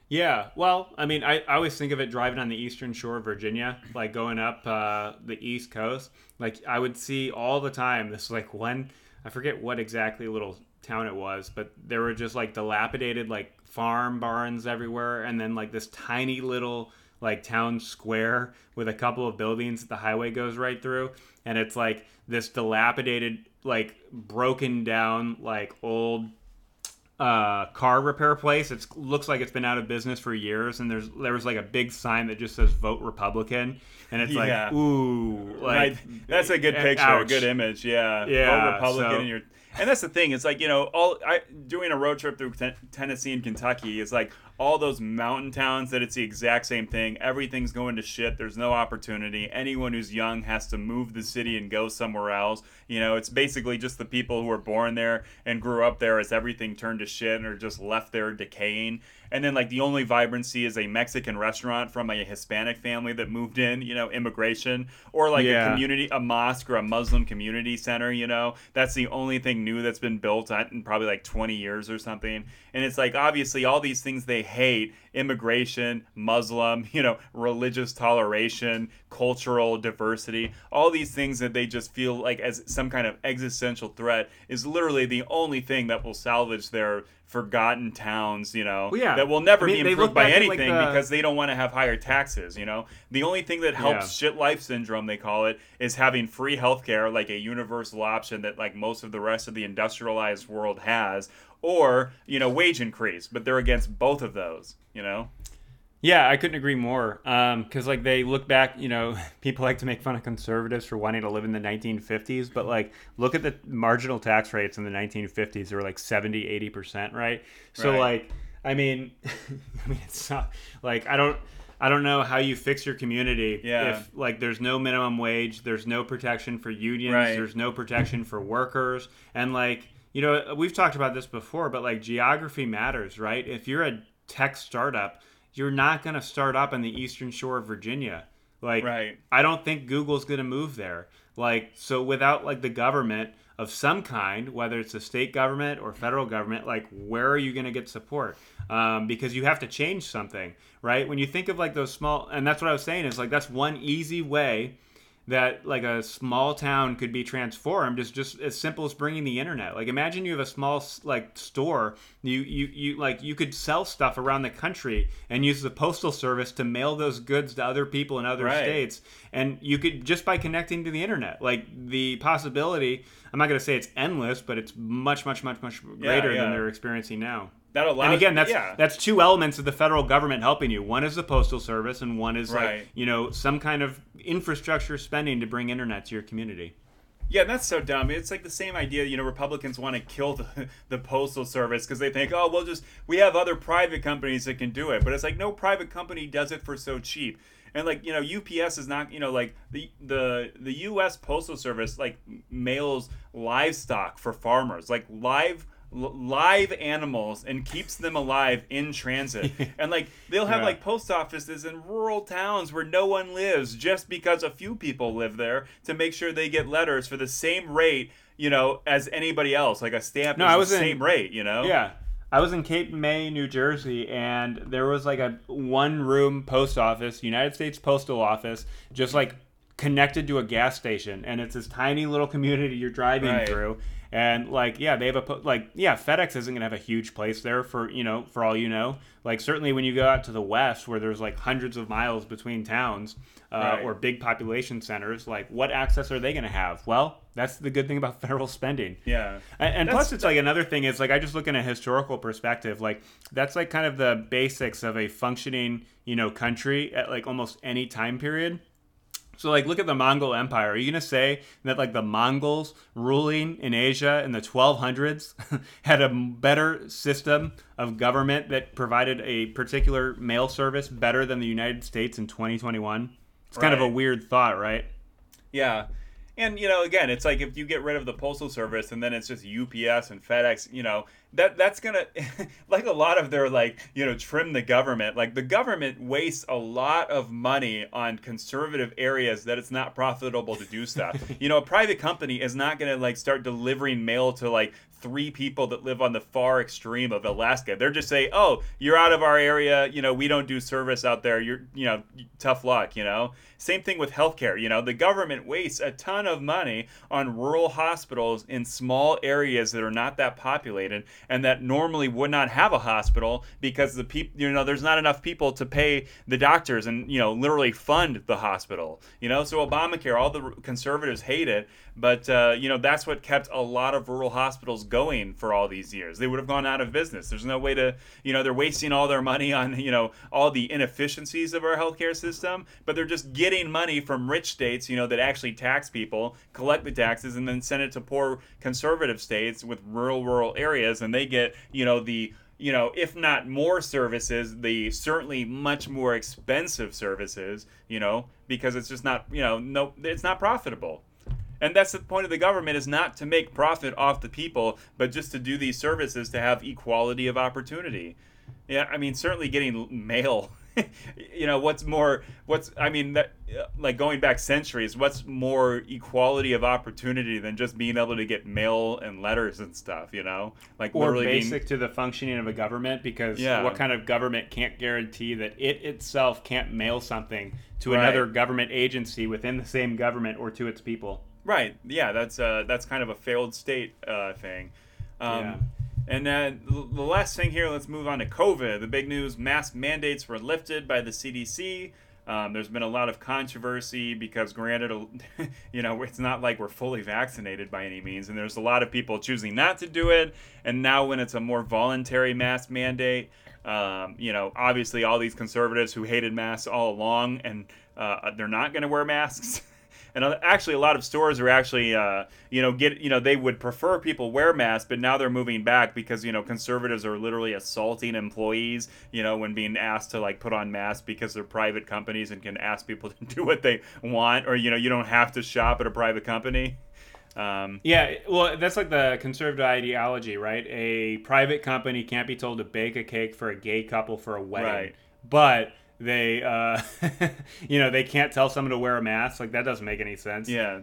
Yeah, well, I mean, I, I always think of it driving on the eastern shore of Virginia, like going up uh, the East Coast. Like I would see all the time this like one, I forget what exactly little town it was, but there were just like dilapidated like farm barns everywhere, and then like this tiny little like town square with a couple of buildings that the highway goes right through, and it's like this dilapidated like broken down like old uh car repair place. It looks like it's been out of business for years, and there's there was like a big sign that just says vote Republican, and it's yeah. like ooh, like I, that's a good picture, ouch. a good image, yeah, yeah. Vote Republican, so. in your And that's the thing. It's like, you know, all I doing a road trip through ten, Tennessee and Kentucky is like all those mountain towns that it's the exact same thing. Everything's going to shit. There's no opportunity. Anyone who's young has to move the city and go somewhere else. You know, it's basically just the people who were born there and grew up there as everything turned to shit and are just left there decaying. And then, like, the only vibrancy is a Mexican restaurant from a Hispanic family that moved in, you know, immigration. Or, like, yeah. a community, a mosque or a Muslim community center, you know. That's the only thing new that's been built in probably, like, twenty years or something. And it's, like, obviously all these things they hate, immigration, Muslim, you know, religious toleration, cultural diversity, all these things that they just feel like as some kind of existential threat is literally the only thing that will salvage their forgotten towns, you know, well, yeah. that will never I mean, be improved by anything like the... because they don't want to have higher taxes, you know. The only thing that helps yeah. shit life syndrome, they call it, is having free healthcare, like a universal option that like most of the rest of the industrialized world has, or, you know, wage increase. But they're against both of those, you know. Yeah, I couldn't agree more. Um, 'cause like they look back, you know, people like to make fun of conservatives for wanting to live in the nineteen fifties, but like look at the marginal tax rates in the nineteen fifties. They were like seventy, eighty percent, right? So right. like, I mean, I mean, it's not like, I don't, I don't know how you fix your community yeah. if like there's no minimum wage, there's no protection for unions, right. there's no protection for workers. And like, you know, we've talked about this before, but like geography matters, right? If you're a tech startup, you're not going to start up on the eastern shore of Virginia. Like, right. I don't think Google's going to move there. Like, so without like the government of some kind, whether it's a state government or federal government, like where are you going to get support? Um, because you have to change something, right? When you think of like those small, and that's what I was saying is like, that's one easy way that like a small town could be transformed is just as simple as bringing the internet. Like imagine you have a small like store, you, you, you like you could sell stuff around the country and use the postal service to mail those goods to other people in other right. states. And you could just by connecting to the internet, like the possibility, I'm not going to say it's endless, but it's much, much, much, much greater yeah, yeah. than they're experiencing now. That allows, and again, that's yeah. that's two elements of the federal government helping you. One is the postal service, and one is right. like you know some kind of infrastructure spending to bring internet to your community. Yeah, that's so dumb. It's like the same idea, you know, Republicans want to kill the, the Postal Service because they think, oh, we'll just, we have other private companies that can do it. But it's like, no private company does it for so cheap. And like, you know, U P S is not, you know, like the the the U S Postal Service, like mails livestock for farmers, like live live animals and keeps them alive in transit. And like they'll have yeah. like post offices in rural towns where no one lives just because a few people live there to make sure they get letters for the same rate, you know, as anybody else. Like a stamp no, is I was the in, same rate, you know? Yeah. I was in Cape May, New Jersey, and there was like a one room post office, United States Postal Office, just like connected to a gas station. And it's this tiny little community you're driving right. through. And like, yeah, they have a, like, yeah, FedEx isn't going to have a huge place there for, you know, for all you know. Like, certainly when you go out to the West where there's like hundreds of miles between towns uh, right. or big population centers, like, what access are they going to have? Well, that's the good thing about federal spending. Yeah. And, and plus, it's like another thing is like, I just look in a historical perspective, like, that's like kind of the basics of a functioning, you know, country at like almost any time period. So, like, look at the Mongol Empire. Are you going to say that, like, the Mongols ruling in Asia in the twelve hundreds had a better system of government that provided a particular mail service better than the United States in twenty twenty-one? It's kind right. of a weird thought, right? Yeah. And, you know, again, it's like if you get rid of the Postal Service and then it's just U P S and FedEx, you know, that that's going to, like a lot of their, like, you know, trim the government. Like the government wastes a lot of money on conservative areas that it's not profitable to do stuff. You know, a private company is not going to, like, start delivering mail to, like, three people that live on the far extreme of Alaska. They're just say, oh, you're out of our area. You know, we don't do service out there. You're, you know, tough luck, you know. Same thing with healthcare. You know, the government wastes a ton of money on rural hospitals in small areas that are not that populated and that normally would not have a hospital because the people, you know, there's not enough people to pay the doctors and, you know, literally fund the hospital, you know. So Obamacare, all the conservatives hate it, but, uh, you know, that's what kept a lot of rural hospitals going. going for all these years. They would have gone out of business. There's no way to, you know, they're wasting all their money on, you know, all the inefficiencies of our healthcare system, but they're just getting money from rich states, you know, that actually tax people, collect the taxes, and then send it to poor conservative states with rural, rural areas, and they get, you know, the you know, if not more services, the certainly much more expensive services, you know, because it's just not, you know, no, it's not profitable. And that's the point of the government, is not to make profit off the people, but just to do these services to have equality of opportunity. Yeah, I mean, certainly getting mail, you know, what's more, what's, I mean, that, like going back centuries, what's more equality of opportunity than just being able to get mail and letters and stuff, you know? Like, or literally basic being, to the functioning of a government, because yeah. what kind of government can't guarantee that it itself can't mail something to right. another government agency within the same government or to its people? Right. Yeah, that's uh, that's kind of a failed state uh, thing. Um, yeah. And uh, the last thing here, let's move on to COVID. The big news, mask mandates were lifted by the C D C. Um, there's been a lot of controversy because, granted, you know, it's not like we're fully vaccinated by any means. And there's a lot of people choosing not to do it. And now when it's a more voluntary mask mandate, um, you know, obviously all these conservatives who hated masks all along, and uh, they're not going to wear masks. And actually, a lot of stores are actually, uh, you know, get, you know, they would prefer people wear masks, but now they're moving back because, you know, conservatives are literally assaulting employees, you know, when being asked to like put on masks, because they're private companies and can ask people to do what they want, or, you know, you don't have to shop at a private company. Um, yeah, well, that's like the conservative ideology, right? A private company can't be told to bake a cake for a gay couple for a wedding, right. but. They, uh, you know, they can't tell someone to wear a mask. Like, that doesn't make any sense. Yeah.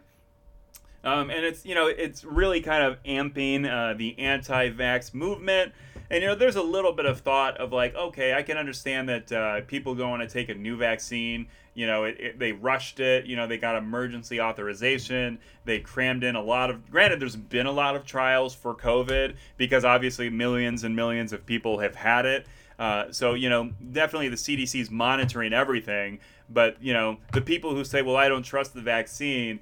Um, and it's, you know, it's really kind of amping uh, the anti-vax movement. And, you know, there's a little bit of thought of like, okay, I can understand that uh, people don't want to take a new vaccine. You know, it, it, they rushed it. You know, they got emergency authorization. They crammed in a lot of, granted, there's been a lot of trials for COVID because obviously millions and millions of people have had it. Uh, so, you know, definitely the C D C's monitoring everything. But, you know, the people who say, well, I don't trust the vaccine,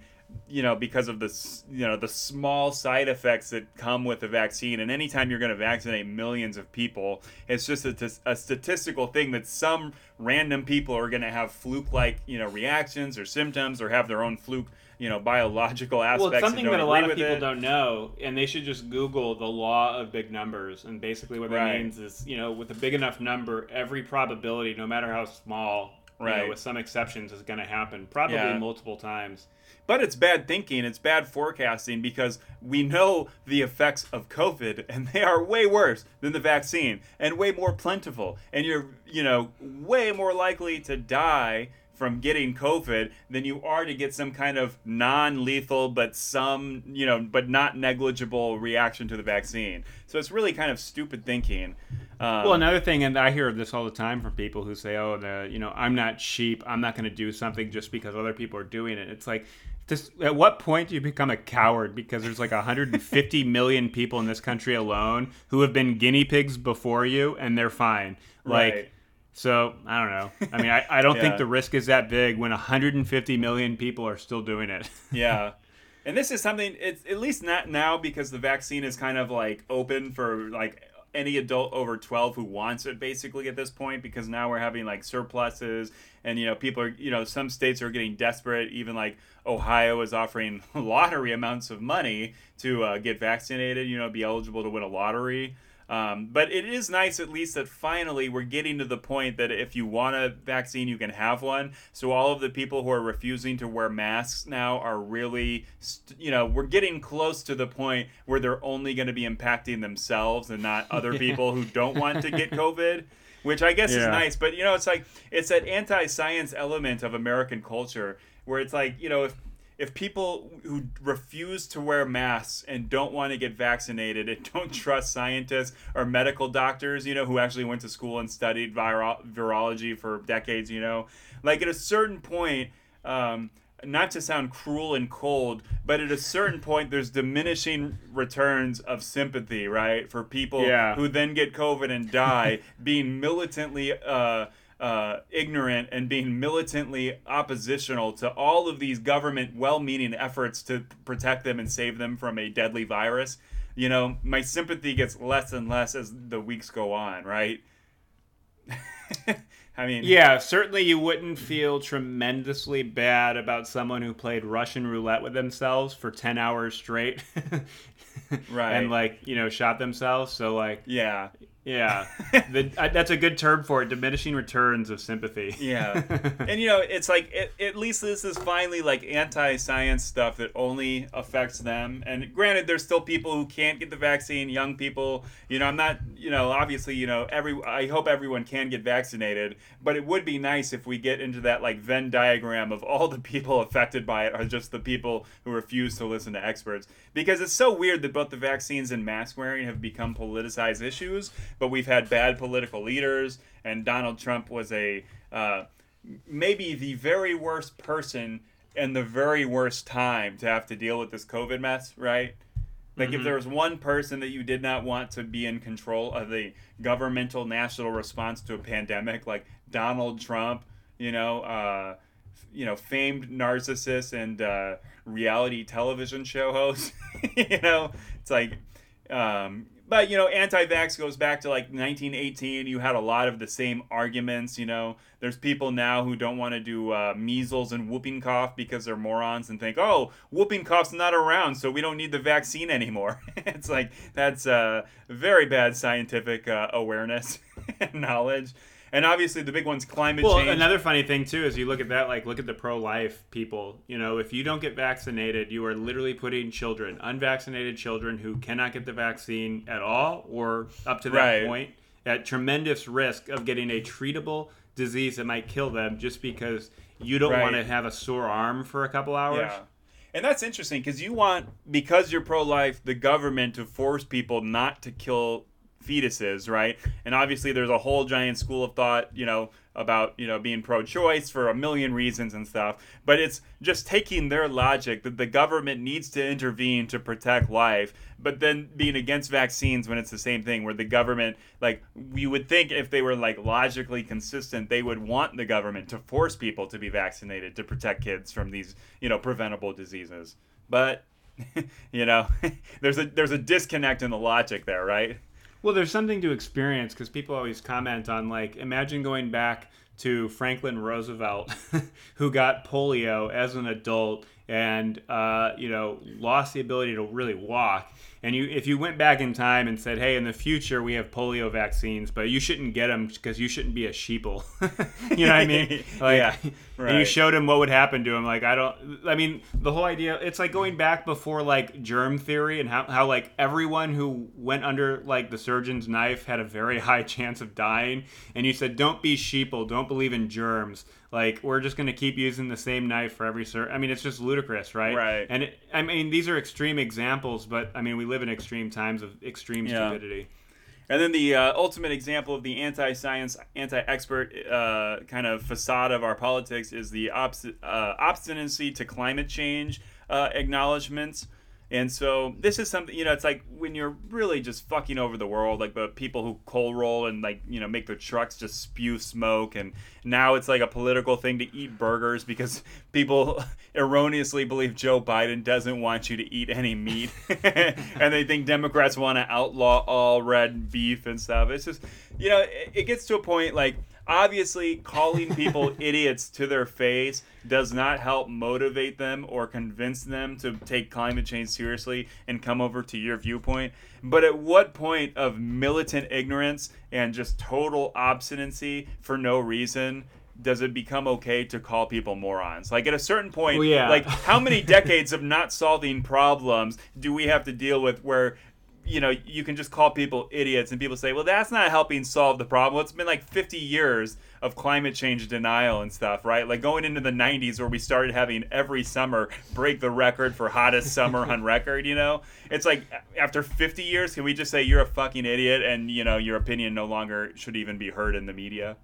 you know, because of the, you know, the small side effects that come with the vaccine. And anytime you're going to vaccinate millions of people, it's just a, t- a statistical thing that some random people are going to have fluke-like, you know, reactions or symptoms, or have their own fluke, you know, biological aspects. Well, it's something that, that a lot of people it. don't know, and they should just Google the law of big numbers. And basically what that right. means is, you know, with a big enough number, every probability, no matter how small, right. you know, with some exceptions, is going to happen probably yeah. multiple times. But it's bad thinking, it's bad forecasting, because we know the effects of COVID, and they are way worse than the vaccine, and way more plentiful. And you're, you know, way more likely to die from getting COVID than you are to get some kind of non-lethal, but some, you know, but not negligible reaction to the vaccine. So it's really kind of stupid thinking. Um, well, another thing, and I hear this all the time from people who say, oh, the, you know, I'm not sheep, I'm not going to do something just because other people are doing it. It's like, this, at what point do you become a coward? Because there's like one hundred fifty million people in this country alone who have been guinea pigs before you, and they're fine. Like, right. So, I don't know. I mean, I, I don't yeah. think the risk is that big when one hundred fifty million people are still doing it. Yeah. And this is something, it's at least not now, because the vaccine is kind of like open for like any adult over twelve who wants it, basically, at this point, because now we're having like surpluses, and, you know, people are, you know, some states are getting desperate. Even like Ohio is offering lottery amounts of money to uh, get vaccinated, you know, be eligible to win a lottery. Um, but it is nice, at least, that finally we're getting to the point that if you want a vaccine, you can have one. So all of the people who are refusing to wear masks now are really, st- you know, we're getting close to the point where they're only going to be impacting themselves and not other yeah. people who don't want to get COVID, which I guess yeah. is nice. But, you know, it's like, it's that anti-science element of American culture where it's like, you know, if If people who refuse to wear masks and don't want to get vaccinated and don't trust scientists or medical doctors, you know, who actually went to school and studied viro- virology for decades, you know, like at a certain point, um, not to sound cruel and cold, but at a certain point, there's diminishing returns of sympathy, right, for people yeah. who then get COVID and die being militantly uh Uh, ignorant and being militantly oppositional to all of these government well-meaning efforts to protect them and save them from a deadly virus. You know, my sympathy gets less and less as the weeks go on, right? I mean, yeah, certainly you wouldn't feel tremendously bad about someone who played Russian roulette with themselves for ten hours straight, right? And like, you know, shot themselves. So like, yeah, Yeah, the, I, that's a good term for it, diminishing returns of sympathy. Yeah. And, you know, it's like, it, at least this is finally, like, anti-science stuff that only affects them. And granted, there's still people who can't get the vaccine, young people. You know, I'm not, you know, obviously, you know, every. I hope everyone can get vaccinated. But it would be nice if we get into that, like, Venn diagram of all the people affected by it are just the people who refuse to listen to experts. Because it's so weird that both the vaccines and mask wearing have become politicized issues. But we've had bad political leaders, and Donald Trump was a uh, maybe the very worst person and the very worst time to have to deal with this COVID mess, right? Like, mm-hmm. if there was one person that you did not want to be in control of the governmental national response to a pandemic, like Donald Trump, you know, uh, you know, famed narcissist and uh, reality television show host, you know, it's like... Um, But, you know, anti-vax goes back to, like, nineteen eighteen. You had a lot of the same arguments, you know. There's people now who don't want to do uh, measles and whooping cough because they're morons and think, oh, whooping cough's not around, so we don't need the vaccine anymore. It's like, that's uh, very bad scientific uh, awareness and knowledge. And obviously the big one's climate well, change. Well, another funny thing, too, is you look at that, like, look at the pro-life people. You know, if you don't get vaccinated, you are literally putting children, unvaccinated children who cannot get the vaccine at all or up to that right. point, at tremendous risk of getting a treatable disease that might kill them just because you don't right. want to have a sore arm for a couple hours. Yeah. And that's interesting because you want, because you're pro-life, the government to force people not to kill fetuses, right? And obviously there's a whole giant school of thought, you know, about, you know, being pro-choice for a million reasons and stuff. But it's just taking their logic that the government needs to intervene to protect life, but then being against vaccines when it's the same thing where the government, like, we would think if they were, like, logically consistent, they would want the government to force people to be vaccinated to protect kids from these, you know, preventable diseases. But, you know, there's a there's a disconnect in the logic there, right? Well, there's something to experience because people always comment on, like, imagine going back to Franklin Roosevelt, who got polio as an adult and, uh, you know, lost the ability to really walk. And you, if you went back in time and said, hey, in the future, we have polio vaccines, but you shouldn't get them because you shouldn't be a sheeple. You know what I mean? Like, yeah. Right. And you showed him what would happen to him. Like, I don't, I mean, the whole idea, it's like going back before, like, germ theory and how, how, like, everyone who went under, like, the surgeon's knife had a very high chance of dying. And you said, don't be sheeple. Don't believe in germs. Like, we're just going to keep using the same knife for every sur- I mean, it's just ludicrous, right? Right. And, it, I mean, these are extreme examples, but, I mean, we live in extreme times of extreme yeah. stupidity. And then the uh, ultimate example of the anti-science, anti-expert uh, kind of facade of our politics is the obst- uh, obstinacy to climate change uh, acknowledgments. And so this is something, you know, it's like when you're really just fucking over the world, like the people who coal roll and, like, you know, make their trucks just spew smoke. And now it's like a political thing to eat burgers because people erroneously believe Joe Biden doesn't want you to eat any meat. And they think Democrats want to outlaw all red beef and stuff. It's just, you know, it gets to a point like, obviously, calling people idiots to their face does not help motivate them or convince them to take climate change seriously and come over to your viewpoint. But at what point of militant ignorance and just total obstinacy for no reason does it become okay to call people morons? Like, at a certain point, well, yeah. like, how many decades of not solving problems do we have to deal with where... you know, you can just call people idiots and people say, well, that's not helping solve the problem. Well, it's been like fifty years of climate change denial and stuff, right? Like going into the nineties where we started having every summer break the record for hottest summer on record, you know? It's like after fifty years, can we just say you're a fucking idiot and, you know, your opinion no longer should even be heard in the media?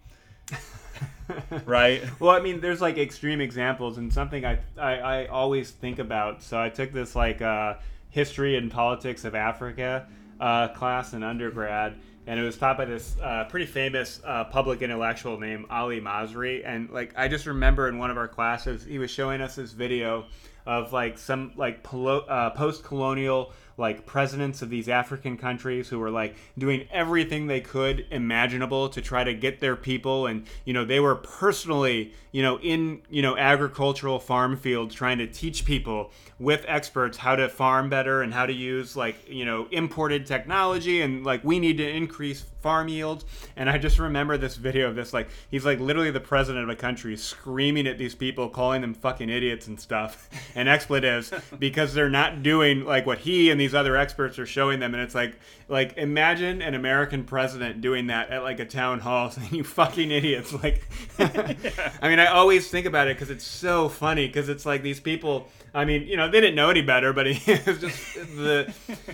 Right? Well, I mean, there's like extreme examples and something I, I, I always think about. So I took this like... uh History and Politics of Africa uh, class in undergrad, and it was taught by this uh, pretty famous uh, public intellectual named Ali Masri. And like, I just remember in one of our classes, he was showing us this video of like some like polo- uh, post-colonial like presidents of these African countries who were like doing everything they could imaginable to try to get their people. And, you know, they were personally, you know, in, you know, agricultural farm fields trying to teach people with experts how to farm better and how to use like, you know, imported technology. And like, we need to increase farm yields. And I just remember this video of this, like, he's like literally the president of a country screaming at these people, calling them fucking idiots and stuff and expletives because they're not doing like what he and these other experts are showing them. And it's like, like imagine an American president doing that at like a town hall saying, you fucking idiots. Like, I mean, I always think about it because it's so funny, because it's like these people, I mean, you know, they didn't know any better, but it was just the,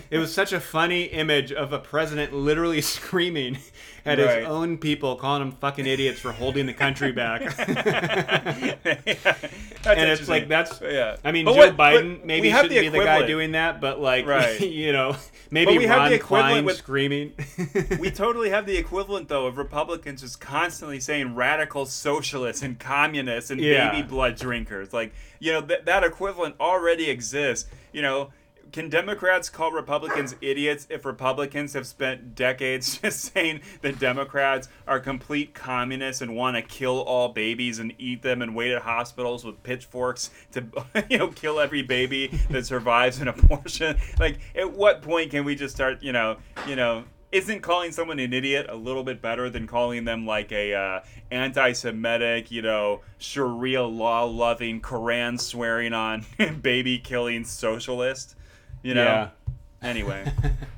it was such a funny image of a president literally screaming at right. his own people, calling them fucking idiots for holding the country back. yeah, and it's like, that's, yeah. I mean, but Joe what, Biden maybe shouldn't the be the guy doing that, but like, right. you know, maybe we Ron have the equivalent Klein with, screaming. We totally have the equivalent, though, of Republicans just constantly saying radical socialists and communists and yeah. baby blood drinkers. Like, you know, th- that equivalent already exists, you know. Can Democrats call Republicans idiots if Republicans have spent decades just saying that Democrats are complete communists and want to kill all babies and eat them and wait at hospitals with pitchforks to, you know, kill every baby that survives an abortion? Like, at what point can we just start, you know, you know, isn't calling someone an idiot a little bit better than calling them like a uh, anti-Semitic, you know, Sharia law-loving, Koran swearing on, baby-killing socialist? You know. Yeah. Anyway,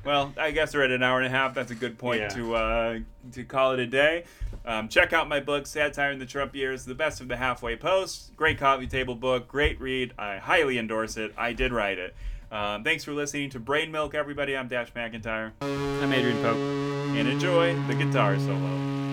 well, I guess we're at an hour and a half. That's a good point yeah. to uh, to call it a day. Um, check out my book, Satire in the Trump Years: The Best of the Halfway Post. Great coffee table book, great read. I highly endorse it. I did write it. Um, thanks for listening to Brain Milk, everybody. I'm Dash McIntyre. I'm Adrian Pope. And enjoy the guitar solo.